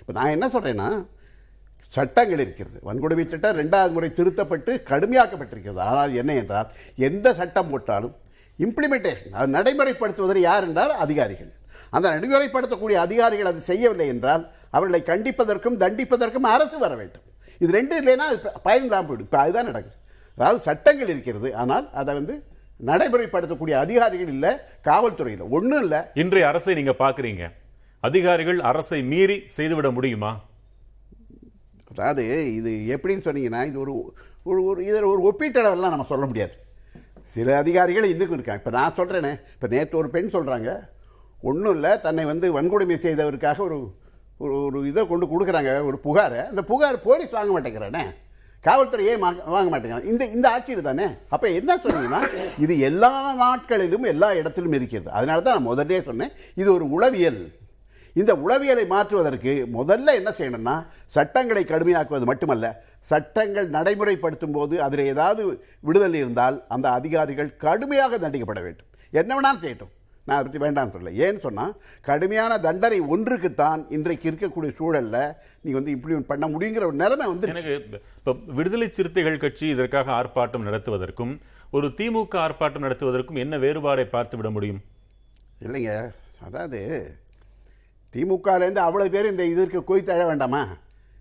இப்போ நான் என்ன சொல்கிறேன்னா, சட்டங்கள் இருக்கிறது. வன்கொடுமை சட்டம் ரெண்டாவது முறை திருத்தப்பட்டு கடுமையாக்கப்பட்டிருக்கிறது. ஆனால் என்ன என்றால், எந்த சட்டம் போட்டாலும் இம்ப்ளிமெண்டேஷன், அது நடைமுறைப்படுத்துவதில் யார் என்றால் அதிகாரிகள். அந்த நடைமுறைப்படுத்தக்கூடிய அதிகாரிகள் அது செய்யவில்லை என்றால் அவர்களை கண்டிப்பதற்கும் தண்டிப்பதற்கும் அரசு வர வேண்டும். இது ரெண்டு இல்லைன்னா அது பயனில்லாமல் போயிடும். இப்போ அதுதான் நடக்குது. அதாவது சட்டங்கள் இருக்கிறது, ஆனால் அதை வந்து நடைமுறைப்படுத்தக்கூடிய அதிகாரிகள் இல்லை. காவல்துறையில் ஒன்றும் இல்லை. இன்றைய அரசை நீங்கள் பார்க்குறீங்க, அதிகாரிகள் அரசை மீறி செய்துவிட முடியுமா? அதாவது இது எப்படின்னு சொன்னீங்கன்னா, இது ஒரு ஒரு இதில் ஒரு ஒப்பீட்டளவெல்லாம் நம்ம சொல்ல முடியாது. சில அதிகாரிகள் இன்னுக்கும் இருக்காங்க. இப்போ நான் சொல்கிறேனே, இப்போ நேற்று ஒரு பெண் சொல்கிறாங்க, ஒன்றும் இல்லை, தன்னை வந்து வன்கொடுமை செய்தவருக்காக ஒரு ஒரு ஒரு இதை கொண்டு கொடுக்குறாங்க, ஒரு புகாரை. அந்த புகார் போலீஸ் வாங்க மாட்டேங்கிறானே, காவல்துறை ஏன் வாங்க மாட்டேங்கிறான்? இந்த இந்த ஆட்சியில் தானே. அப்போ என்ன சொன்னீங்கன்னா, இது எல்லா நாட்களிலும் எல்லா இடத்திலும் இருக்கிறது. அதனால தான் நான் முதல்லே சொன்னேன், இது ஒரு உளவியல். இந்த உளவியலை மாற்றுவதற்கு முதல்ல என்ன செய்யணும்னா, சட்டங்களை கடுமையாக்குவது மட்டுமல்ல, சட்டங்கள் நடைமுறைப்படுத்தும் போது அதில் ஏதாவது விடுதலை இருந்தால் அந்த அதிகாரிகள் கடுமையாக தண்டிக்கப்பட வேண்டும். என்ன வேணாலும் செய்யட்டும், நான் அதை பற்றி வேண்டாம்னு சொல்லலை. ஏன்னு சொன்னால் கடுமையான தண்டனை ஒன்றுக்குத்தான் இன்றைக்கு இருக்கக்கூடிய சூழலில் நீங்கள் வந்து இப்படி பண்ண முடியுங்கிற ஒரு நிலைமை வந்து எனக்கு இப்போ விடுதலை சிறுத்தைகள் கட்சி இதற்காக ஆர்ப்பாட்டம் நடத்துவதற்கும் ஒரு திமுக ஆர்ப்பாட்டம் நடத்துவதற்கும் என்ன வேறுபாடை பார்த்து விட முடியும்? இல்லைங்க, அதாவது திமுகலேருந்து அவ்வளோ பேர் இந்த இதற்கு கோய் தழ வேண்டாமா?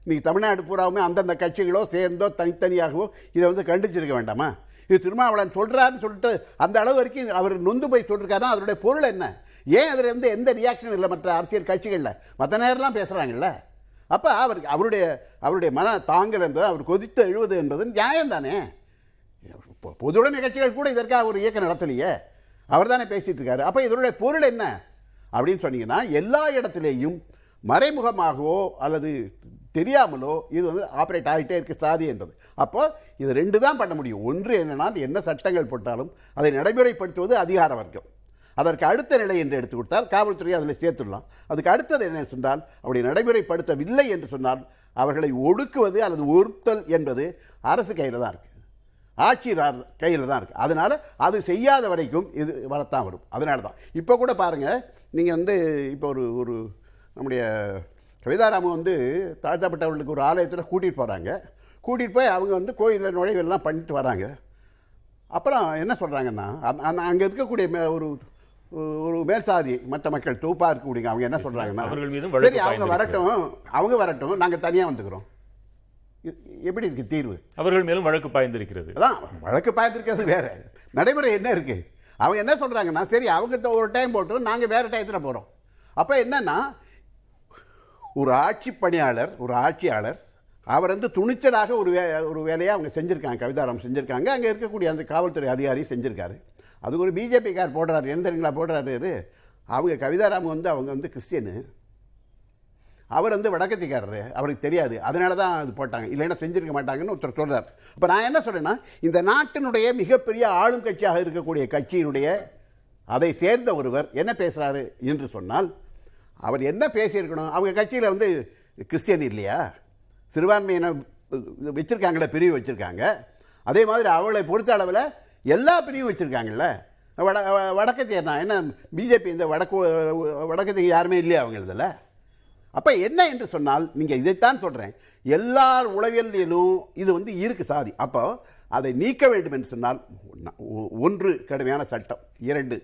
இன்றைக்கி தமிழ்நாடு பூராவுமே அந்தந்த கட்சிகளோ சேர்ந்தோ தனித்தனியாகவோ இதை வந்து கண்டிச்சிருக்க வேண்டாமா? இது திருமாவளவன் சொல்கிறாருன்னு சொல்லிட்டு அந்த அளவு வரைக்கும் அவர் நொந்து போய் சொல்லிருக்காருன்னா அதனுடைய பொருள் என்ன? ஏன் அதில் வந்து எந்த ரியாக்ஷன் இல்லை மற்ற அரசியல் கட்சிகளில்? மற்ற நேரம்லாம் பேசுகிறாங்கல்ல. அப்போ அவருக்கு அவருடைய அவருடைய மன தாங்கிறது, அவர் கொதித்து எழுவது என்பது நியாயம் தானே. பொதுவுடைமை கட்சிகள் கூட இதற்காக ஒரு இயக்கம் நடத்தலையே, அவர் தானே பேசிகிட்டு இருக்காரு. அப்போ இதனுடைய பொருள் என்ன அப்படின்னு சொன்னீங்கன்னா, எல்லா இடத்துலேயும் மறைமுகமாகவோ அல்லது தெரியாமலோ இது வந்து ஆப்ரேட் ஆகிட்டே இருக்க சாதி என்பது. அப்போது இது ரெண்டு தான் பண்ண முடியும். ஒன்று என்னென்னா, என்ன சட்டங்கள் போட்டாலும் அதை நடைமுறைப்படுத்துவது அதிகார வர்க்கம். அதற்கு அடுத்த நிலை என்று எடுத்து கொடுத்தால் காவல்துறையை அதில் சேர்த்துடலாம். அதுக்கு அடுத்தது என்ன சொன்னால், அப்படி நடைமுறைப்படுத்தவில்லை என்று சொன்னால் அவர்களை ஒடுக்குவது அல்லது ஒருத்தல் என்பது அரசு கையில் தான் இருக்குது, ஆட்சி கையில் தான் இருக்குது. அதனால் அது செய்யாத வரைக்கும் இது வரத்தான் வரும். அதனால தான் இப்போ கூட பாருங்கள், நீங்கள் வந்து இப்போ ஒரு ஒரு நம்முடைய கவிதா ராமு வந்து தாழ்த்தப்பட்டவர்களுக்கு ஒரு ஆலயத்தில் கூட்டிகிட்டு போகிறாங்க. கூட்டிகிட்டு போய் அவங்க வந்து கோயிலில் நுழைவெல்லாம் பண்ணிட்டு வராங்க. அப்புறம் என்ன சொல்கிறாங்கன்னா, அந்த அங்கே இருக்கக்கூடிய ஒரு ஒரு மேற்சாதி மற்ற மக்கள் தூப்பாக இருக்கக்கூடிய அவங்க என்ன சொல்கிறாங்கன்னா, சரி அவங்க வரட்டும் அவங்க வரட்டும் நாங்கள் தனியாக வந்துக்கிறோம். எப்படி இருக்குது தீர்வு? அவர்கள் மேலும் வழக்கு பாய்ந்திருக்கிறது. அதான் வழக்கு பாய்ந்திருக்கிறது. வேறு நடைமுறை என்ன இருக்குது? அவங்க என்ன சொல்கிறாங்கன்னா, சரி அவங்க ஒரு டைம் போட்டோம் நாங்கள் வேறு டயத்தில் போகிறோம். அப்போ என்னென்னா, ஒரு ஆட்சி பணியாளர் ஒரு ஆட்சியாளர் அவர் வந்து துணிச்சலாக ஒரு வே ஒரு வேலையை அவங்க செஞ்சுருக்காங்க, கவிதாராம் செஞ்சுருக்காங்க, அங்கே இருக்கக்கூடிய அந்த காவல்துறை அதிகாரி செஞ்சுருக்காரு. அதுக்கு ஒரு பிஜேபிக்கார் போடுறாரு, எந்தங்களா போடுறாரு. அவங்க கவிதாராம் வந்து அவங்க வந்து கிறிஸ்டியனு, அவர் வந்து வடக்கத்திக்காரரு, அவருக்கு தெரியாது, அதனால தான் அது போட்டாங்க, இல்லைன்னா செஞ்சுருக்க மாட்டாங்கன்னு ஒருத்தர் சொல்கிறார். இப்போ நான் என்ன சொல்கிறேன்னா, இந்த நாட்டினுடைய மிகப்பெரிய ஆளும் கட்சியாக இருக்கக்கூடிய கட்சியினுடைய அதை சேர்ந்த ஒருவர் என்ன பேசுகிறாரு என்று சொன்னால், அவர் என்ன பேசியிருக்கணும்? அவங்க கட்சியில் வந்து கிறிஸ்டியன் இல்லையா, சிறுபான்மையின வச்சுருக்காங்களே, பிரிவு வச்சுருக்காங்க. அதே மாதிரி அவளை பொறுத்த அளவில் எல்லா பிரிவும் வச்சுருக்காங்கல்ல. வட வடக்கத்தியர் தான் என்ன பிஜேபி இந்த வடக்கு வடக்கத்துக்கு யாருமே இல்லையா அவங்களதில்? அப்போ என்ன என்று சொன்னால், நீங்கள் இதைத்தான் சொல்கிறேன், எல்லார் உளவியலிலும் இது வந்து இருக்குது சாதி. அப்போ அதை நீக்க வேண்டும் என்று சொன்னால், ஒன்று கடுமையான சட்டம், இரண்டு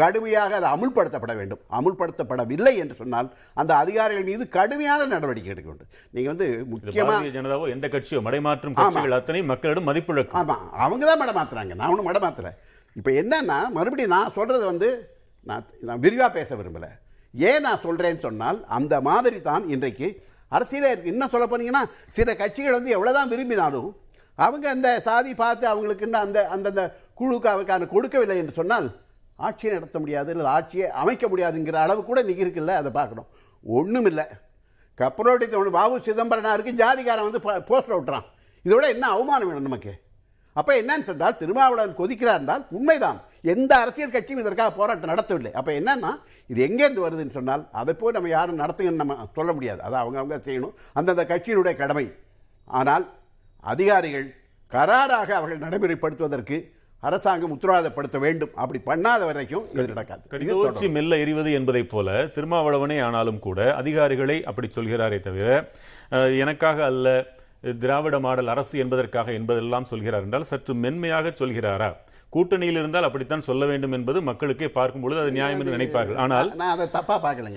கடுமையாக அது அமுல்படுத்தப்பட வேண்டும். அமுல்படுத்தப்படவில்லை என்று சொன்னால் அந்த அதிகாரிகள் மீது கடுமையான நடவடிக்கை எடுக்க வேண்டும். நீங்கள் வந்து முக்கியமாக ஜனதாவோ எந்த கட்சியோ மடைமாற்றும் கட்சிகள் அத்தனை மக்களிடம் மதிப்பிழக்கும். ஆமாம், அவங்க தான் மடமாத்துறாங்க, நான் ஒன்றும் மடமாத்துறேன். இப்போ என்னன்னா, மறுபடியும் நான் சொல்கிறது வந்து நான் நான் விரிவாக பேச விரும்பலை. ஏன் நான் சொல்கிறேன்னு சொன்னால், அந்த மாதிரி தான் இன்றைக்கு அரசியலே இருக்குது. இன்னும் சொல்ல போனீங்கன்னா, சில கட்சிகள் வந்து எவ்வளோதான் விரும்பினாலும் அவங்க அந்த சாதி பார்த்து அவங்களுக்குன்னு அந்த அந்தந்த குழுக்கு அவருக்கான கொடுக்கவில்லை என்று சொன்னால் ஆட்சியை நடத்த முடியாது, இல்லை ஆட்சியை அமைக்க முடியாதுங்கிற அளவு கூட இன்றைக்கி இருக்குல்ல. அதை பார்க்கணும். ஒன்றும் இல்லை, கப்பலோட்டி தோணும் பாபு சிதம்பரனாருக்கு ஜாதிகாரன் வந்து போஸ்டர் விட்டுறான். இதோட என்ன அவமானம் வேணும் நமக்கு? அப்போ என்னன்னு சொன்னால், திருமாவளவன் கொதிக்கிறார் என்றால் உண்மைதான், எந்த அரசியல் கட்சியும் இதற்காக போராட்டம் நடத்தவில்லை. அப்போ என்னன்னா, இது எங்கேருந்து வருதுன்னு சொன்னால், அதை போய் நம்ம யாரும் நடத்துங்கன்னு நம்ம சொல்ல முடியாது. அதை அவங்க அவங்க செய்யணும், அந்தந்த கட்சியினுடைய கடமை. ஆனால் அதிகாரிகள் கராராக அவர்கள் நடைமுறைப்படுத்துவதற்கு அரசாங்கம் உத்தரவாதப்படுத்த வேண்டும். அப்படி பண்ணாத வரைக்கும் இது நடக்காது. மெல்ல எறிவது என்பதை போல திருமாவளவனே ஆனாலும் கூட அதிகாரிகளை அப்படி சொல்கிறாரே தவிர, எனக்காக அல்ல திராவிட மாடல் அரசு என்பதற்காக என்பதெல்லாம் சொல்கிறார் என்றால் சற்று மென்மையாக சொல்கிறாரா? கூட்டணியில் இருந்தால் அப்படித்தான் சொல்ல வேண்டும் என்பது மக்களுக்கே பார்க்கும்பொழுது அது நியாயம் என்று நினைப்பார்கள். ஆனால்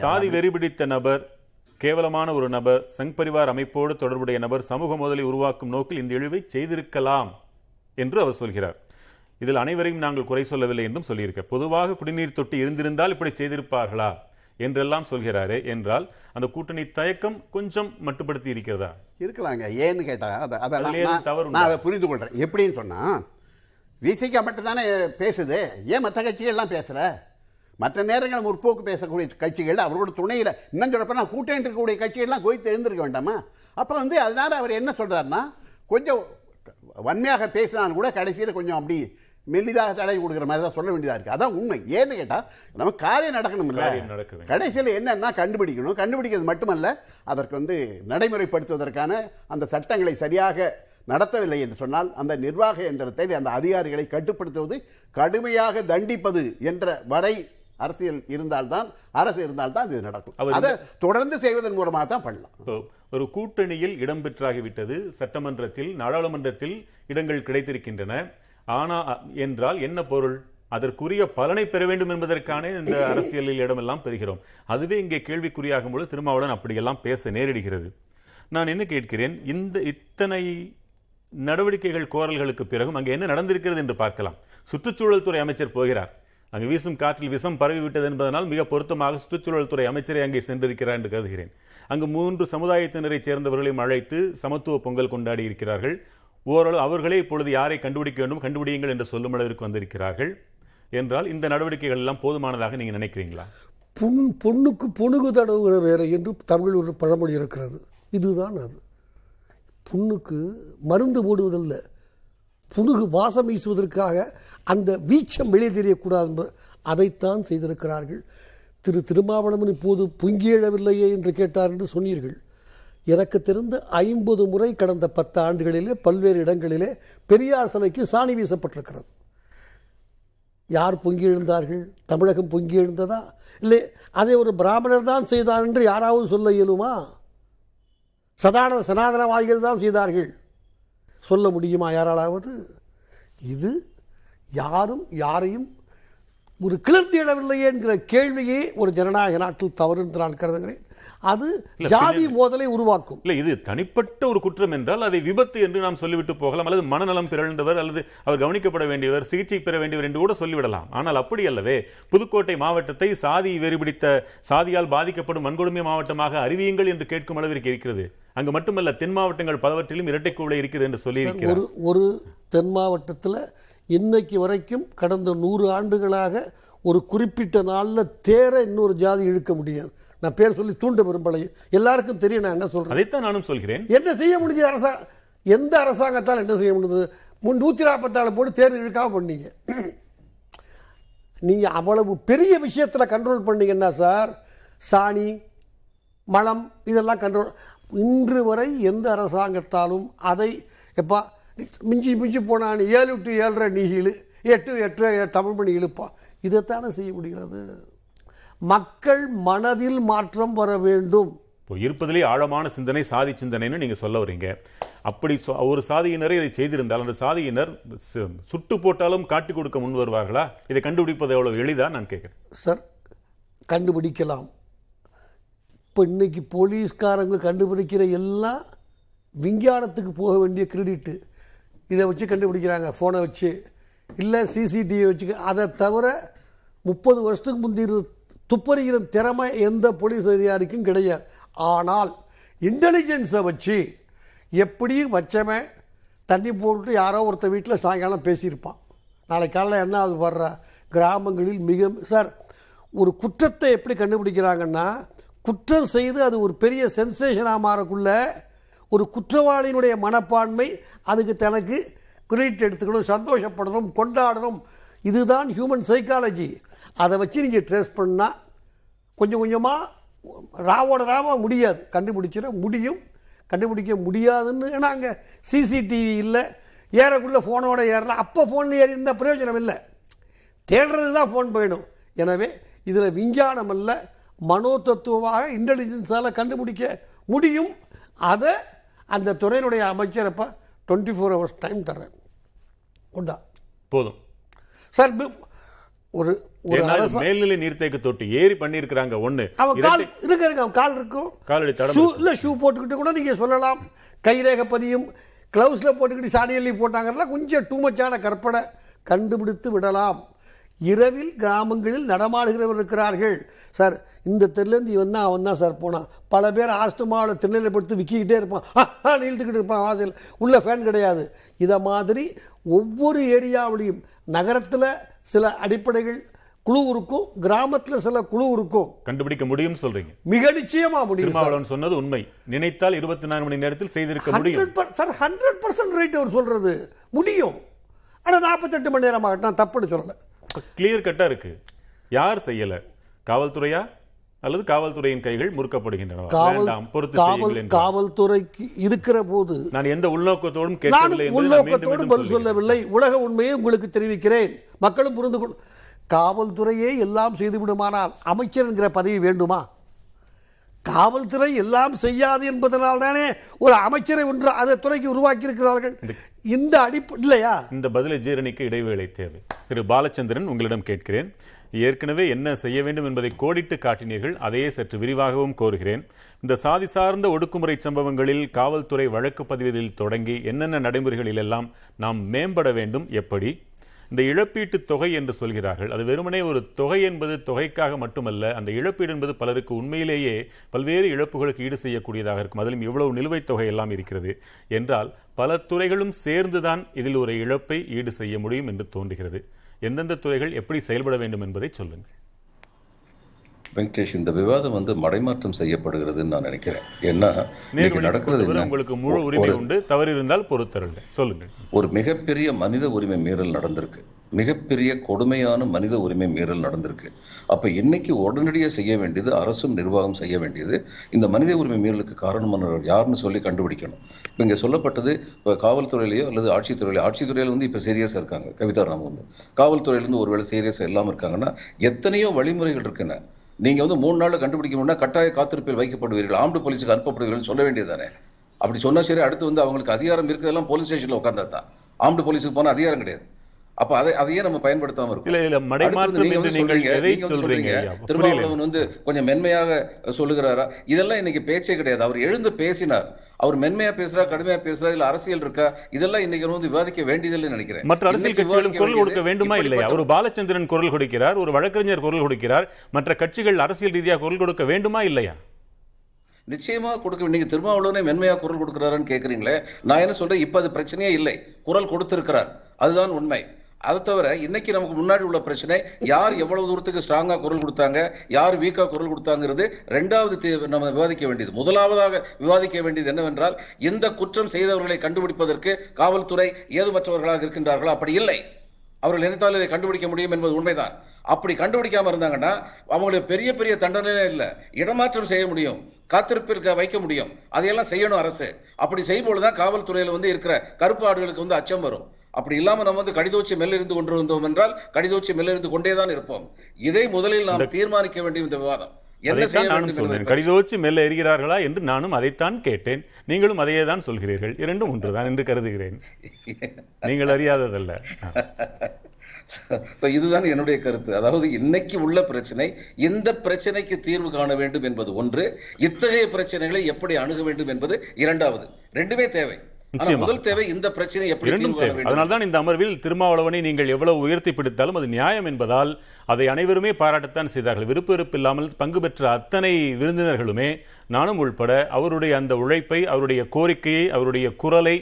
சாதி வெறிபிடித்த நபர், கேவலமான ஒரு நபர், சங் பரிவார் அமைப்போடு தொடர்புடைய நபர், சமூக மோதலை உருவாக்கும் நோக்கில் இந்த இழிவை செய்திருக்கலாம் என்று அவர் சொல்கிறார். இதில் அனைவரையும் நாங்கள் குறை சொல்லவில்லை என்றும் சொல்லியிருக்க, பொதுவாக குடிநீர் தொட்டி இருந்திருந்தால் இப்படி செய்திருப்பார்களா என்றெல்லாம் சொல்கிறாரே என்றால், அந்த கூட்டணி தயக்கம் கொஞ்சம் மட்டுப்படுத்தி இருக்கிறதா? இருக்கலாங்க. ஏன்னு கேட்டால் தவறு, நான் அதை புரிந்து கொள்கிறேன். எப்படின்னு சொன்னால், விசிகா மட்டும்தானே பேசுது, ஏன் மற்ற கட்சிகள்லாம் பேசுகிற? மற்ற நேரங்கள் முற்போக்கு பேசக்கூடிய கட்சிகள் அவரோட துணையில் இன்னும் சொல்லப்போ நான் கூட்டணி இருக்கக்கூடிய கட்சிகள்லாம் கோய்த்து எழுந்திருக்க வேண்டாமா? அப்போ வந்து அதனால் அவர் என்ன சொல்கிறாருன்னா, கொஞ்சம் வன்மையாக பேசினாலும் கூட கடைசியில் கொஞ்சம் அப்படி மெல்லிதாக தடை கொடுக்குற மாதிரி தான் சொல்ல வேண்டியதாக இருக்குது. அதான் உண்மை. ஏன்னு கேட்டால், நம்ம காரியம் நடக்கணும் இல்லை, நடக்குது. கடைசியில் என்னன்னா கண்டுபிடிக்கணும். கண்டுபிடிக்கிறது மட்டுமல்ல, அதற்கு வந்து நடைமுறைப்படுத்துவதற்கான அந்த சட்டங்களை சரியாக நடத்தவில்லை என்று சொன்னால் அந்த நிர்வாக இயந்திரத்தை, அந்த அதிகாரிகளை கட்டுப்படுத்துவது, கடுமையாக தண்டிப்பது என்ற வரை அரசியல் இருந்தால்தான் அரசு இருந்தால்தான் இது நடக்கும். அதை தொடர்ந்து செய்வதன் மூலமாக தான் பண்ணலாம். ஒரு கூட்டணியில் இடம் பெற்றாகிவிட்டது, சட்டமன்றத்தில் நாடாளுமன்றத்தில் இடங்கள் கிடைத்திருக்கின்றன. ஆனா என்றால் என்ன பொருள்? அதற்குரிய பலனை பெற வேண்டும் என்பதற்கான இந்த அரசியலில் இடமெல்லாம் பெறுகிறோம். அதுவே இங்கே கேள்விக்குறியாகும் பொழுது திருமாவளவன் அப்படியெல்லாம் பேச நேரிடுகிறது. நான் என்ன கேட்கிறேன், இந்த இத்தனை நடவடிக்கைகள் கோரல்களுக்கு பிறகும் அங்கே என்ன நடந்திருக்கிறது என்று பார்க்கலாம். சுற்றுச்சூழல் துறை அமைச்சர் போகிறார். அங்கு வீசும் காற்றில் விஷம் பரவிவிட்டது என்பதனால் மிக பொருத்தமாக சுற்றுச்சூழல் துறை அமைச்சரை அங்கே சென்றிருக்கிறார் என்று கருதுகிறேன். அங்கு மூன்று சமுதாயத்தினரை சேர்ந்தவர்களையும் அழைத்து சமத்துவ பொங்கல் கொண்டாடி இருக்கிறார்கள். ஓரளவு அவர்களே இப்பொழுது யாரை கண்டுபிடிக்க வேண்டும் கண்டுபிடியுங்கள் என்று சொல்லும் அளவிற்கு வந்திருக்கிறார்கள். என்றால் இந்த நடவடிக்கைகள் எல்லாம் போதுமானதாக நீங்கள் நினைக்கிறீங்களா? புண் பொண்ணுக்கு பொணுகு தடவுகிற வேலை என்று தமிழ் ஒரு பழமொழி இருக்கிறது. இதுதான் அது. புண்ணுக்கு மருந்து போடுவதல்ல, புணுகு வாசம் வீசுவதற்காக அந்த வீச்சம் வெளியே தெரியக்கூடாது. அதைத்தான் செய்திருக்கிறார்கள். திரு திருமாவளவன் இப்போது பொங்கியெழவில்லையே என்று கேட்டார் என்று சொன்னீர்கள். எனக்கு தெரிந்து ஐம்பது முறை கடந்த பத்து ஆண்டுகளிலே பல்வேறு இடங்களிலே பெரியார் சிலைக்கு சாணி வீசப்பட்டிருக்கிறது. யார் பொங்கி எழுந்தார்கள்? தமிழகம் பொங்கி எழுந்ததா? இல்லை அதை ஒரு பிராமணர் தான் செய்தார் என்று யாராவது சொல்ல இயலுமா? சதான சனாதனவாதிகள் தான் செய்தார்கள் சொல்ல முடியுமா யாராலாவது? இது யாரும் யாரையும் ஒரு கிளர்ந்து இடவில்லையே என்கிற கேள்வியே ஒரு ஜனநாயக நாட்டில் தவறு என்று நான் கருதுகிறேன். அது ஜாதி மோதலை உருவாக்கும். இல்லை, இது தனிப்பட்ட ஒரு குற்றம் என்றால் அதை விபத்து என்று நாம் சொல்லிவிட்டு போகலாம். அல்லது மனநலம் பிறழ்ந்தவர் அல்லது அவர் கவனிக்கப்பட வேண்டியவர், சிகிச்சை பெற வேண்டியவர் என்று கூட சொல்லிவிடலாம். ஆனால் அப்படி அல்லவே புதுக்கோட்டை மாவட்டத்தை சாதி வெறிபிடித்த, சாதியால் பாதிக்கப்படும் வன்கொடுமை மாவட்டமாக அறிவியுங்கள் என்று கேட்கும் அளவிற்கு இருக்கிறது. அங்கு மட்டுமல்ல, தென் மாவட்டங்கள் பலவற்றிலும் இரட்டைக்குவளை இருக்குது என்று சொல்லியிருக்கிறார். ஒரு தென் மாவட்டத்தில் இன்னைக்கு வரைக்கும் கடந்த நூறு ஆண்டுகளாக ஒரு குறிப்பிட்ட நாளில் தேர இன்னொரு ஜாதி இழுக்க முடியாது. நான் பேர் சொல்லி தூண்ட விரும்பலை, எல்லாருக்கும் தெரியும் நான் என்ன சொல்றேன். அதைத்தான் நானும் சொல்கிறேன். என்ன செய்ய முடிஞ்சது அரசாங்க? எந்த அரசாங்கத்தால் என்ன செய்ய முடிஞ்சது? முன் நூற்றி நாற்பத்தாலு போட்டு தேர்தல் இழுக்காம பண்ணீங்க. நீங்கள் அவ்வளவு பெரிய விஷயத்தில் கண்ட்ரோல் பண்ணீங்கன்னா சார், சாணி மலம் இதெல்லாம் கண்ட்ரோல். இன்று வரை எந்த அரசாங்கத்தாலும் அதை எப்பா மிஞ்சி மிஞ்சி போனான் ஏழு டு ஏழரை நீ இழு, எட்டு எட்டு தமிழ்மணி இழுப்பா, இதைத்தானே செய்ய முடிகிறது. மக்கள் மனதில் மாற்றம் வர வேண்டும். இருப்பதிலே ஆழமான சிந்தனை, சாதி சிந்தனைன்னு நீங்க சொல்ல வரீங்க. அப்படி ஒரு சாதியினரை இதை செய்திருந்தால் அந்த சாதியினர் சுட்டு போட்டாலும் காட்டி கொடுக்க முன் வருவார்களா? இதை கண்டுபிடிப்பது எவ்வளவு எளிதா நான் கேட்கிறேன் சார். கண்டுபிடிக்கலாம். இப்போ இன்னைக்கு போலீஸ்காரங்க கண்டுபிடிக்கிற எல்லாம் விஞ்ஞானத்துக்கு போக வேண்டிய கிரெடிட்டு இதை வச்சு கண்டுபிடிக்கிறாங்க, ஃபோனை வச்சு இல்லை சிசிடிவி வச்சு. அதை தவிர முப்பது வருஷத்துக்கு முந்தைய துப்பறிகிற திறமை எந்த போலீஸ் அதிகாரிக்கும் கிடையாது. ஆனால் இன்டெலிஜென்ஸை வச்சு எப்படியும் வச்சவன் தண்ணி போட்டுட்டு யாரோ ஒருத்த வீட்டில் சாயங்காலம் பேசியிருப்பான். நாளைக்கு காலையில் என்ன அது வர்ற கிராமங்களில் மிக சார் ஒரு குற்றத்தை எப்படி கண்டுபிடிக்கிறாங்கன்னா, குற்றம் செய்து அது ஒரு பெரிய சென்சேஷனாக மாறக்குள்ள ஒரு குற்றவாளியினுடைய மனப்பான்மை, அதுக்கு தனக்கு கிரெடிட் எடுத்துக்கணும், சந்தோஷப்படணும், கொண்டாடணும். இதுதான் ஹியூமன் சைக்காலஜி. அதை வச்சு நீங்கள் ட்ரேஸ் பண்ணால் கொஞ்சம் கொஞ்சமாக ராவோட ராவாக முடியாது கண்டுபிடிச்சிட முடியும். கண்டுபிடிக்க முடியாதுன்னு ஏன்னா அங்கே சிசிடிவி இல்லை, ஏறக்குள்ளே ஃபோனோட ஏறலாம். அப்போ ஃபோனில் ஏறி இருந்தால் பிரயோஜனம் இல்லை, தேடுறது தான் ஃபோன் போயிடும். எனவே இதில் விஞ்ஞானம் அல்ல, மனோ தத்துவமாக இன்டெலிஜென்ஸால் கண்டுபிடிக்க முடியும். அதை அந்த துறையினுடைய அமைச்சரப்போ டுவெண்ட்டி ஃபோர் ஹவர்ஸ் டைம் தர்றேன் உண்டா போதும் சார். ஒரு ஒரு மேல்நிலை நீர்த்தேக்க தொட்டி ஏறி பண்ணிருக்காங்க ஒண்ணு, அவன் கால் இருக்க இருக்க கால் இருக்கும், காலடி தடம் இல்ல ஷூ போட்டுக்கிட்டு கூட நீங்க சொல்லலாம், கைரேகை பதியும், கிளவுஸ்ல போட்டுக்கிட்டு சாணியல்லி போட்டாங்கன்னா கொஞ்சம் டூ மச்சான கற்பனை கண்டுபிடித்து விடலாம். இரவில் கிராமங்களில் நடமாடுகிறவர் இருக்கிறார்கள் சார். இந்த தெருலேருந்து இவன் தான் அவன் தான் சார் போனான். பல பேர் ஆஸ்துமாவில் திண்ணையில் படுத்து விற்கிக்கிட்டே இருப்பான், நீழ்த்துக்கிட்டு இருப்பான், வாசல் உள்ள ஃபேன் கிடையாது. இதை மாதிரி ஒவ்வொரு ஏரியாவிலையும் நகரத்தில் சில அடிப்படைகள் குழு இருக்கும், கிராமத்தில் சில குழு இருக்கும். கண்டுபிடிக்க முடியும் சொல்றீங்க? மிக நிச்சயமா முடியும். சொன்னது உண்மை. நினைத்தால் இருபத்தி நான்கு மணி நேரத்தில் செய்திருக்க முடியும் சார். ஹண்ட்ரட் பர்சன்ட் ரைட் அவர் சொல்றது முடியும். ஆனால் நாற்பத்தெட்டு மணி நேரம் ஆகட்டும், நான் தப்புன்னு சொல்லலை. கிளியர் கட்டா இருக்கு. யார் செய்யல? காவல்துறையா? அல்லது காவல்துறையின் கைகள் முறுக்கப்படுகின்றன. காவல்துறைக்கு இருக்கிற போது நான் எந்த உள்நோக்கத்தோடும் உள்நோக்கத்தோடும் பதில் சொல்லவில்லை. உலக உண்மையை உங்களுக்கு தெரிவிக்கிறேன், மக்களும் புரிந்து கொள். காவல்துறையே எல்லாம் செய்துவிடுமானால் அமைச்சர் என்கிற பதவி வேண்டுமா? காவல்துறை எல்லாம் செய்யாது என்பதனால் தானே ஒரு அமைச்சரை ஒன்று அந்த துறைக்கு உருவாக்கி இருக்கிறார்கள். இந்த அடிப்படை இல்லையா? இந்த பதிலை ஜீரணிக்க இடைவேளை தேவை. திரு பாலச்சந்திரன், உங்களிடம் கேட்கிறேன். ஏற்கனவே என்ன செய்ய வேண்டும் என்பதை கோடிட்டு காட்டினீர்கள், அதையே சற்று விரிவாகவும் கோருகிறேன். இந்த சாதி சார்ந்த ஒடுக்குமுறை சம்பவங்களில் காவல்துறை வழக்கு பதிவதில் தொடங்கி என்னென்ன நடைமுறைகளில் எல்லாம் நாம் மேம்பட வேண்டும், எப்படி? இந்த இழப்பீட்டு தொகை என்று சொல்கிறார்கள், அது வெறுமனே ஒரு தொகை என்பது தொகைக்காக மட்டுமல்ல, அந்த இழப்பீடு என்பது பலருக்கு உண்மையிலேயே பல்வேறு இழப்புகளுக்கு ஈடு செய்யக்கூடியதாக இருக்கும். அதிலும் இவ்வளவு நிலுவைத் தொகை எல்லாம் இருக்கிறது என்றால் பல துறைகளும் சேர்ந்துதான் இதில் ஒரு இழப்பை ஈடு செய்ய முடியும் என்று தோன்றுகிறது. எந்தெந்த துறைகள் எப்படி செயல்பட வேண்டும் என்பதை சொல்லுங்கள். வெங்கடேஷ், இந்த விவாதம் வந்து மடைமாற்றம் செய்யப்படுகிறதுன்னு நான் நினைக்கிறேன். ஏன்னா நடக்கிறது உங்களுக்கு முழு உரிமை உண்டு, தவறு இருந்தால் பொறுத்தருங்க, சொல்லுங்கள். ஒரு மிகப்பெரிய மனித உரிமை மீறல் நடந்திருக்கு, மிகப்பெரிய கொடுமையான மனித உரிமை மீறல் நடந்திருக்கு. அப்போ இன்னைக்கு உடனடியாக செய்ய வேண்டியது, அரசும் நிர்வாகம் செய்ய வேண்டியது, இந்த மனித உரிமை மீறலுக்கு காரணமானவர் யாருன்னு சொல்லி கண்டுபிடிக்கணும். இப்போ இங்கே சொல்லப்பட்டது இப்போ காவல்துறையிலையோ அல்லது ஆட்சித்துறையிலையோ, ஆட்சித்துறையில் வந்து இப்போ சீரியஸாக இருக்காங்க கவிதா ராமு வந்து, காவல்துறையிலேருந்து ஒருவேளை சீரியஸாக இல்லாமல் இருக்காங்கன்னா எத்தனையோ வழிமுறைகள் இருக்குன்னு. நீங்கள் வந்து மூணு நாளில் கண்டுபிடிக்க முடியும்னா கட்டாய காத்திருப்பில் வைக்கப்படுவீர்கள், ஆம்பு போலீஸுக்கு அனுப்பப்படுவீர்கள் சொல்ல வேண்டியதானே? அப்படி சொன்னால் சரி. அடுத்து வந்து அவங்களுக்கு அதிகாரம் இருக்கிறதெல்லாம் போலீஸ் ஸ்டேஷனில் உட்காந்தா தான், ஆம்பு போலீஸுக்கு போனால் அதிகாரம் கிடையாது. அப்ப அதை அதையே நம்ம பயன்படுத்தாம இருக்கோம். திருமாவளவன் வந்து கொஞ்சம் மென்மையாக சொல்லுகிறாரா? இதெல்லாம் இன்னைக்கு பேச்சே கிடையாது. அவர் எழுந்து பேசினார். அவர் மென்மையா பேசுறா, கடுமையா பேசுறா, இல்ல அரசியல் இருக்கா? இதெல்லாம் இன்னைக்கு வந்து விவாதிக்க வேண்டியதில்லை நினைக்கிறேன். மற்ற அரசியல் கட்சிகளும் குரல் கொடுக்க வேண்டுமா இல்லையா? ஒரு பாலச்சந்திரன் குரல் கொடுக்கிறார், ஒரு வழக்கறிஞர் குரல் கொடுக்கிறார், மற்ற கட்சிகள் அரசியல் ரீதியாக குரல் கொடுக்க வேண்டுமா இல்லையா? நிச்சயமா கொடுக்க. நீங்க திருமாவளவனே மென்மையா குரல் கொடுக்கிறாருன்னு கேக்குறீங்களே, நான் என்ன சொல்றேன், இப்ப அது பிரச்சனையே இல்லை, குரல் கொடுத்திருக்கிறார், அதுதான் உண்மை. அதை தவிர இன்னைக்கு நமக்கு முன்னாடி உள்ள பிரச்சனை யார் எவ்வளவு தூரத்துக்கு ஸ்ட்ராங்கா குரல் கொடுத்தாங்க, யார் வீக்கா குரல் கொடுத்தாங்கிறது ரெண்டாவது நம்ம விவாதிக்க வேண்டியது. முதலாவதாக விவாதிக்க வேண்டியது என்னவென்றால், இந்த குற்றம் செய்தவர்களை கண்டுபிடிப்பதற்கு காவல்துறை ஏதுமற்றவர்களாக இருக்கின்றார்களா? அப்படி இல்லை. அவர்கள் நினைத்தால் இதை கண்டுபிடிக்க முடியும் என்பது உண்மைதான். அப்படி கண்டுபிடிக்காம இருந்தாங்கன்னா அவங்களுக்கு பெரிய பெரிய தண்டனையே இல்லை, இடமாற்றம் செய்ய முடியும், காத்திருப்பிற்கு வைக்க முடியும். அதையெல்லாம் செய்யணும் அரசு. அப்படி செய்யும்போதுதான் காவல்துறையில வந்து இருக்கிற கருப்பு ஆடுகளுக்கு வந்து அச்சம் வரும். அப்படி இல்லாமல் நம்ம வந்து கடிதோச்சி மேல இருந்து கொண்டிருந்தோம் என்றால் கடிதோச்சி மேல இருந்து கொண்டேதான் இருப்போம். இதை முதலில் நாம் தீர்மானிக்க வேண்டிய இந்த விவாதம் என்ன செய்ய வேண்டும். கடிதோச்சி மேல எரிகிறார்களா என்று நானும் அதைத்தான் கேட்டேன், நீங்களும் அதையே தான் சொல்கிறீர்கள். இரண்டும் ஒன்றுதான் என்று கருதுகிறேன், நீங்கள் அறியாததல்ல. இதுதான் என்னுடைய கருத்து. அதாவது இன்னைக்கு உள்ள பிரச்சனை, இந்த பிரச்சனைக்கு தீர்வு காண வேண்டும் என்பது ஒன்று, இத்தகைய பிரச்சனைகளை எப்படி அணுக வேண்டும் என்பது இரண்டாவது. ரெண்டுமே தேவை. முதல் தேவை இந்த பிரச்சனை எப்படி தீர்வு காண வேண்டும். அதனால்தான் இந்த அமர்வில் திருமாவளவனை நீங்கள் எவ்வளவு உயர்த்தி பிடித்தாலும் அது நியாயம் என்பதால் அதை அனைவருமே பாராட்டத்தான் செய்தார்கள். விருப்ப வெறுப்பு இல்லாமல் பங்கு பெற்ற அத்தனை விருந்தினர்களுமே, நானும் உள்பட, அவருடைய அந்த உழைப்பை, அவருடைய கோரிக்கையை, அவருடைய குரலை,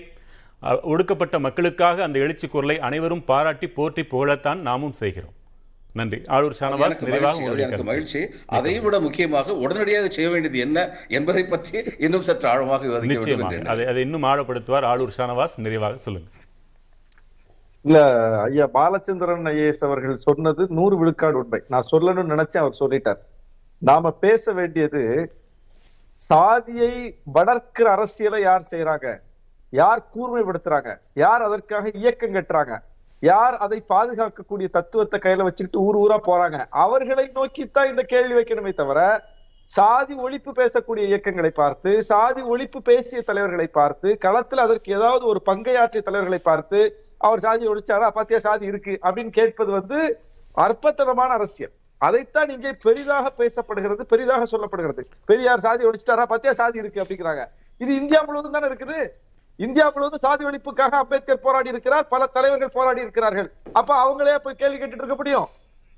ஒடுக்கப்பட்ட மக்களுக்காக அந்த எழுச்சி குரலை அனைவரும் பாராட்டி போற்றி புகழத்தான் நாமும் செய்கிறோம். நன்றி. ஆலூர் ஷானவாஸ், நிறைவாக மகிழ்ச்சி. அதை விட முக்கியமாக உடனடியாக செய்ய வேண்டியது என்ன என்பதை பற்றி இன்னும் சற்று ஆழமாக நிச்சயமாக இன்னும் ஆழப்படுத்துவார் ஆலூர் ஷானவாஸ். நிறைவாக சொல்லுங்க. இல்ல ஐயா பாலச்சந்திரன் ஐஏஎஸ் அவர்கள் சொன்னது நூறு விழுக்காடு உண்மை. நான் சொல்லணும்னு நினைச்சேன், அவர் சொல்லிட்டார். நாம பேச வேண்டியது சாதியை வளர்க்கிற அரசியலை யார் செய்யறாங்க, யார் கூர்மைப்படுத்துறாங்க, யார் அதற்காக இயக்கம் கட்டுறாங்க, யார் அதை பாதுகாக்கக்கூடிய தத்துவத்தை கையில வச்சுக்கிட்டு ஊர் ஊரா போறாங்க, அவர்களை நோக்கித்தான் இந்த கேள்வி வைக்கணுமே தவிர சாதி ஒழிப்பு பேசக்கூடிய இயக்கங்களை பார்த்து, சாதி ஒழிப்பு பேசிய தலைவர்களை பார்த்து, களத்துல அதற்கு ஏதாவது ஒரு பங்கையாற்றிய தலைவர்களை பார்த்து அவர் சாதி ஒழிச்சாரா, பாத்தியா சாதி இருக்கு அப்படின்னு கேட்பது வந்து அற்பத்தனமான அரசியல். அதைத்தான் இங்கே பெரிதாக பேசப்படுகிறது, பெரிதாக சொல்லப்படுகிறது. பெரியார் சாதி ஒழிச்சிட்டாரா, பாத்தியா சாதி இருக்கு அப்படிங்கிறாங்க. இது இந்தியா முழுவதும் தானே இருக்குது. இந்தியா முழுவதும் சாதி ஒழிப்புக்காக அம்பேத்கர் போராடி இருக்கிறார், பல தலைவர்கள் போராடி இருக்கிறார்கள். அப்ப அவங்களே போய் கேள்வி கேட்டுட்டு இருக்க முடியும்?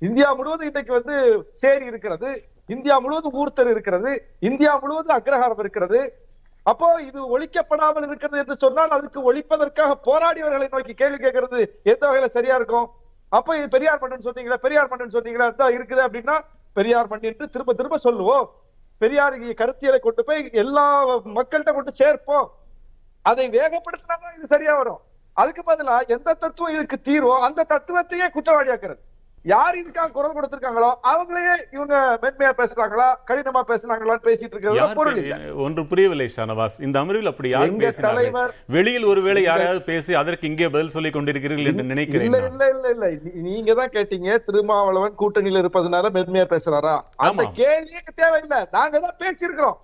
இந்தியா முழுவதும் இன்னைக்கு வந்து சேரி இருக்கிறது, இந்தியா முழுவதும் ஊர்த்தர் இருக்கிறது, இந்தியா முழுவதும் அக்ரஹாரம் இருக்கிறது. அப்போ இது ஒழிக்கப்படாமல் இருக்கிறது என்று சொன்னால் அதுக்கு ஒழிப்பதற்காக போராடியவர்களை நோக்கி கேள்வி கேட்கறது எந்த வகையில சரியா இருக்கும்? அப்ப இது பெரியார் மண்ணுன்னு சொன்னீங்களா, பெரியார் மண்ணுன்னு சொன்னீங்களா தான் இருக்குது அப்படின்னா பெரியார் மண் என்று திரும்ப திரும்ப சொல்லுவோம். பெரியார் கருத்தியலை கொண்டு போய் எல்லா மக்கள்கிட்ட கொண்டு சேர்ப்போம். அதை வேகப்படுத்தினாதான் இது சரியா வரும். அதுக்கு பதிலா எந்த தத்துவம் இதுக்கு தீர்வோ அந்த தத்துவத்தையே குற்றவாளியாக்குறது. யார் இதுக்காக குரல் கொடுத்திருக்காங்களோ அவங்களே இவங்க மென்மையா பேசுறாங்களா கடினமா பேசுறாங்களான்னு பேசிட்டு இருக்கிறது ஒன்று புரியவில்லை ஷானவாஸ். இந்த அமர்வில் அப்படி யாரும் பேசல, வெளியில் ஒருவேளை யாராவது பேசி அதற்கு இங்கே பதில் சொல்லிக் கொண்டிருக்கிறீர்கள் என்று நினைக்கிறேன். இல்ல இல்ல இல்ல இல்ல நீங்க தான் கேட்டீங்க திருமாவளவன் கூட்டணியில் இருப்பதனால மென்மையா பேசுறாரா, அந்த கேள்வியே தேவையில்லை. நாங்க தான் பேசியிருக்கிறோம்,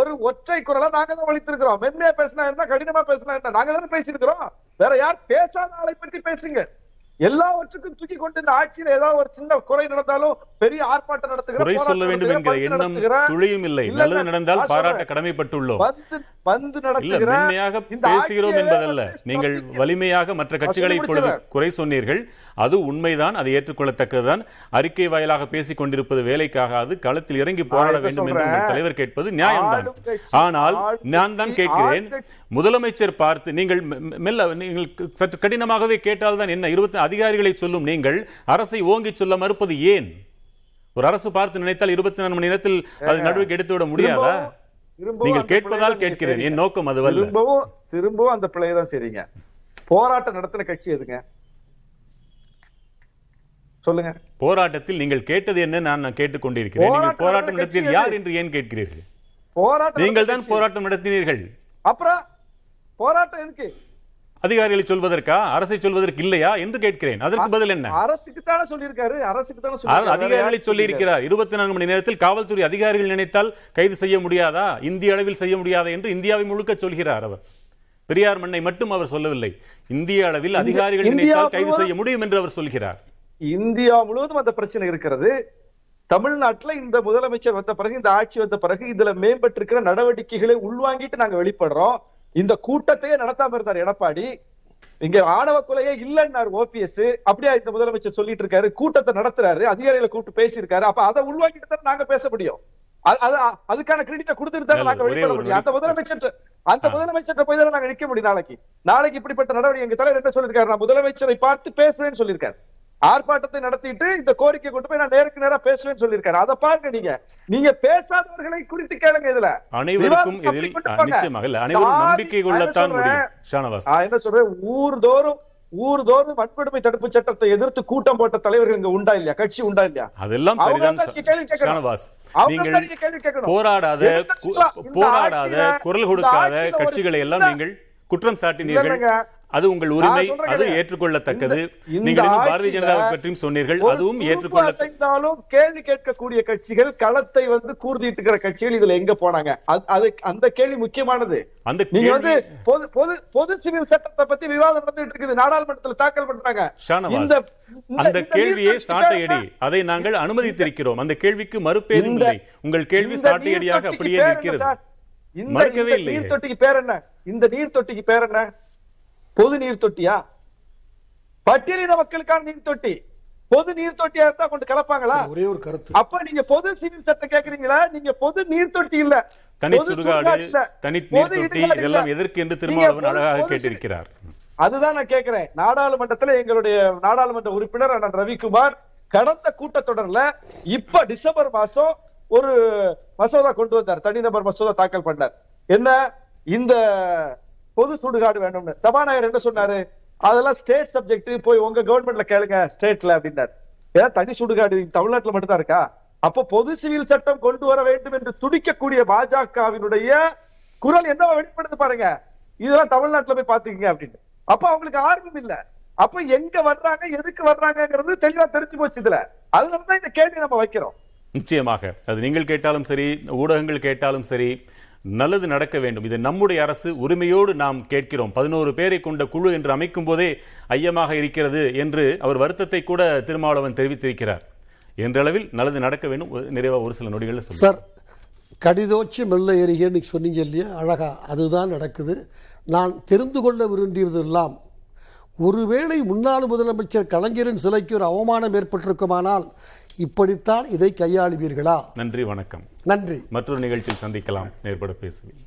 ஒரு ஒற்றை குரலா நாங்க தான் ஒழித்திருக்கிறோம். மென்மையா பேசினா என்ன, கடினமா பேசினா என்ன, நாங்க தானே பேசியிருக்கிறோம். வேற யார் பேசாத ஆளை பற்றி பேசுங்க. எல்லாவற்றுக்கும் தூக்கி கொண்டு இந்த ஆட்சியில் ஏதாவது ஒரு சின்ன குறை நடந்தாலும் பெரிய ஆர்ப்பாட்டம் நடத்துகிறோம். மற்ற கட்சிகளை குறை சொன்னீர்கள், அது உண்மைதான், அது ஏற்றுக்கொள்ளத்தக்கதுதான். அறிக்கை வாயிலாக பேசிக் கொண்டிருப்பது வேலைக்காகாது, களத்தில் இறங்கி போராட வேண்டும் என்று தலைவர் கேட்பது நியாயம்தான். ஆனால் நான் தான் கேட்கிறேன், முதலமைச்சர் பார்த்து நீங்கள் மெல்ல நீங்கள் சற்று கடினமாகவே கேட்டால் தான் என்ன, இருபத்தி அதிகாரிகளை சொல்லும் நீங்கள் அரசை ஓங்கி சொல்ல மறுப்பது ஏன்? ஒரு அரசு பார்த்து நினைத்தால் இருபத்தி நான்கு மணி நேரத்தில் அது நடுவுக்கு எடுத்து விட முடியாதா? நீங்கள் கேட்பதால் கேட்கிறேன், என் நோக்கம் அதுவல்ல. திரும்பவும் திரும்பவும் அந்த பிள்ளையை தான் செய்றீங்க. போராட்டம் நடத்தின கட்சி எதுங்க சொல்லுங்க. போராட்டத்தில் நீங்கள் கேட்டது என்ன? நான் கேட்டுக்கொண்டிருக்கிறேன், நீங்கள் போராட்டம் நடத்தியது யார் என்று ஏன் கேட்கிறீர்கள்? போராட்டம் நீங்கள் தான் போராட்டம் நடத்தினீர்கள். அப்புறம் போராட்டம் எதுக்கு? அதிகாரிகளை சொல்வதற்கா, அரசை சொல்வதற்கு இல்லையா என்று கேட்கிறேன். அதற்கு பதில் என்ன? அரசுக்கு தான சொல்லியிருக்காரு, அரசுக்கு தான சொல்லியிருக்காரு, அதிகாரிகளை சொல்லியிருக்கிறார். இருபத்தி நான்கு மணி நேரத்தில் காவல்துறை அதிகாரிகள் நினைத்தால் கைது செய்ய முடியாதா, இந்திய அளவில் செய்ய முடியாதா என்று இந்தியாவை முழுக்க சொல்கிறார் அவர். பெரியார் மண்ணை மட்டும் அவர் சொல்லவில்லை, இந்திய அளவில் அதிகாரிகள் நினைத்தால் கைது செய்ய முடியும் என்று அவர் சொல்கிறார். இந்தியா முழுவதும் அந்த பிரச்சனை இருக்கிறது. தமிழ்நாட்டுல இந்த முதலமைச்சர் வந்த பிறகு, இந்த ஆட்சி வந்த பிறகு இதுல மேம்பட்டிருக்கிற நடவடிக்கைகளை உள்வாங்கிட்டு நாங்க வெளிப்படுறோம். இந்த கூட்டத்தையே நடத்தாம இருந்தார் எடப்பாடி. இங்க ஆணவ கொலையே இல்லைன்னாரு ஓபிஎஸ். அப்படியே இந்த முதலமைச்சர் சொல்லிட்டு இருக்காரு, கூட்டத்தை நடத்துறாரு, அதிகாரிகளை கூப்பிட்டு பேசியிருக்காரு. அப்ப அதை உள்வாங்கிட்டு தான் நாங்க பேச முடியும். அதுக்கான கிரெடிட்டை கொடுத்துட்டு தான் நாங்க வெளிப்பட முடியும். அந்த முதலமைச்சர் அந்த முதலமைச்சர் போய் தான் நாங்க நிக்க முடியும். நாளைக்கு நாளைக்கு இப்படிப்பட்ட நடவடிக்கை எங்க தலைவர் என்ன சொல்லிருக்காரு, நான் முதலமைச்சரை பார்த்து பேசுவேன்னு சொல்லியிருக்காரு. ஆர்ப்பாட்டத்தை நடத்திட்டு இந்த கோரிக்கை கொண்டு போய் நான் நேருக்கு நேரா பேசுவேன்னு சொல்லியிருக்காரு. அதை பாருங்க. நீங்க நீங்க பேசாதவர்களை குறித்து கேளுங்க. இதுல அனைவருக்கும் நம்பிக்கை கொள்ளத்தான் என்ன சொல்றேன், ஊர்தோறும் ஊர்தோறும் வன்கொடுமை தடுப்பு சட்டத்தை எதிர்த்து கூட்டம் போட்ட தலைவர்கள் இங்க உண்டா இல்லையா, கட்சி உண்டா இல்லையா? அதெல்லாம் போராடாத போராடாத குரல் கொடுக்காத கட்சிகளை எல்லாம் நீங்கள் குற்றம் சாட்டினீர்கள். அது உங்கள் உரிமை, அது ஏற்றுக்கொள்ளத்தக்கது. நீங்கள் பாரதிய ஜனதாவை பற்றியும் சொன்னீர்கள், அதுவும் ஏற்றுக்கொள்ளத்தாலும். கேள்வி கேட்கக்கூடிய கட்சிகள், களத்தை வந்து கூர்திட்டு இருக்கிற கட்சிகள் இதுல எங்க போனாங்க? அந்த கேள்வி முக்கியமானது. நீங்க வந்து பொது சிவில் சட்டத்தை பத்தி விவாதம் நடந்துட்டு இருக்குது, நாடாளுமன்றத்தில் தாக்கல் பண்றாங்க. இந்த அந்த கேள்வியை சாட்டையடி, அதை நாங்கள் அனுமதித்திருக்கிறோம். அந்த கேள்விக்கு மறுப்பேதும் இல்லை. உங்கள் கேள்வி சாட்டையடியாக அப்படியே இருக்கிறது, மறுக்கவே இல்லை. நீர் தொட்டிக்கு பேர் என்ன? இந்த நீர் தொட்டிக்கு பேர் என்ன? பொது நீர் தொட்டியா? பட்டியலின மக்களுக்கான நீர் தொட்டி பொது நீர் தொட்டியா இருந்தா கொண்டு கலப்பாங்களா? ஒரே ஒரு கருத்து. அப்ப நீங்க பொது சிவில் சட்டம் கேக்குறீங்களா? நீங்க பொது நீர் தொட்டி இல்ல, தனி சுடுகாடு, தனி நீர் தொட்டி, இதெல்லாம் எதற்கு என்று திருமாவளவன் அழகாக கேட்டிருக்கிறார். அதுதான் நான் கேட்கிறேன். நாடாளுமன்றத்துல எங்களுடைய நாடாளுமன்ற உறுப்பினர் அண்ணன் ரவிக்குமார் கடந்த கூட்டத்தொடர்ல இப்ப டிசம்பர் மாசம் ஒரு மசோதா கொண்டு வந்தார், தனிநபர் மசோதா தாக்கல் பண்ணார். என்ன, இந்த பொது சுடுகாடு வேணும்னு சபாநாயகர் என்ன சொன்னாரு? அதெல்லாம் ஸ்டேட் சப்ஜெக்ட், போய் உங்க கவர்மெண்ட்ல கேளுங்க ஸ்டேட்ல அப்படின்னாரு. ஏன்னா தனி சுடுகாடு தமிழ்நாட்டுல மட்டும் தான் இருக்கா? அப்ப பொது சிவில் சட்டம் கொண்டு வர வேண்டும் என்று துடிக்கக்கூடிய பாஜகவினுடைய குரல் என்ன வெளிப்படுது பாருங்க. இதெல்லாம் தமிழ்நாட்டுல போய் பாத்துக்கங்க அப்படின்னு. அப்ப அவங்களுக்கு ஆர்வம் இல்ல. அப்ப எங்க வர்றாங்க, எதுக்கு வர்றாங்கிறது தெளிவா தெரிஞ்சு போச்சு. இதுல அதுலதான் இந்த கேள்வி நம்ம வைக்கிறோம். நிச்சயமாக அது நீங்கள் கேட்டாலும் சரி, ஊடகங்கள் கேட்டாலும் சரி, நல்லது நடக்க வேண்டும். இது நம்முடைய அரசு உரிமையோடு நாம் கேட்கிறோம். பதினோரு பேரை கொண்ட குழு என்று அமைக்கும் போதே ஐயமாக இருக்கிறது என்று அவர் வருத்தத்தை கூட திருமாவளவன் தெரிவித்திருக்கிறார். என்றளவில் நல்லது நடக்க வேண்டும். நிறைவாக ஒரு சில நொடிகளில் சொல்லுங்கள் சார். கடிதோச்சி மெல்ல ஏறுகிறேன்னு சொன்னீங்க இல்லையா, அழகா அதுதான் நடக்குது. நான் தெரிந்து கொள்ள விரும்பியதெல்லாம், ஒருவேளை முன்னாள் முதலமைச்சர் கலைஞரின் சிலைக்கு ஒரு அவமானம் ஏற்பட்டிருக்குமானால் இப்படித்தான் இதை கையாளுவீர்களா? நன்றி, வணக்கம். நன்றி. மற்றொரு நிகழ்ச்சியில் சந்திக்கலாம். ஏற்பட பேசுவேன்.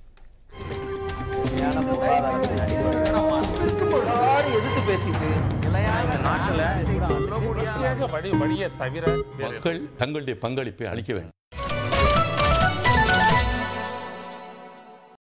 மக்கள் தங்களுடைய பங்களிப்பை அளிக்க வேண்டும்.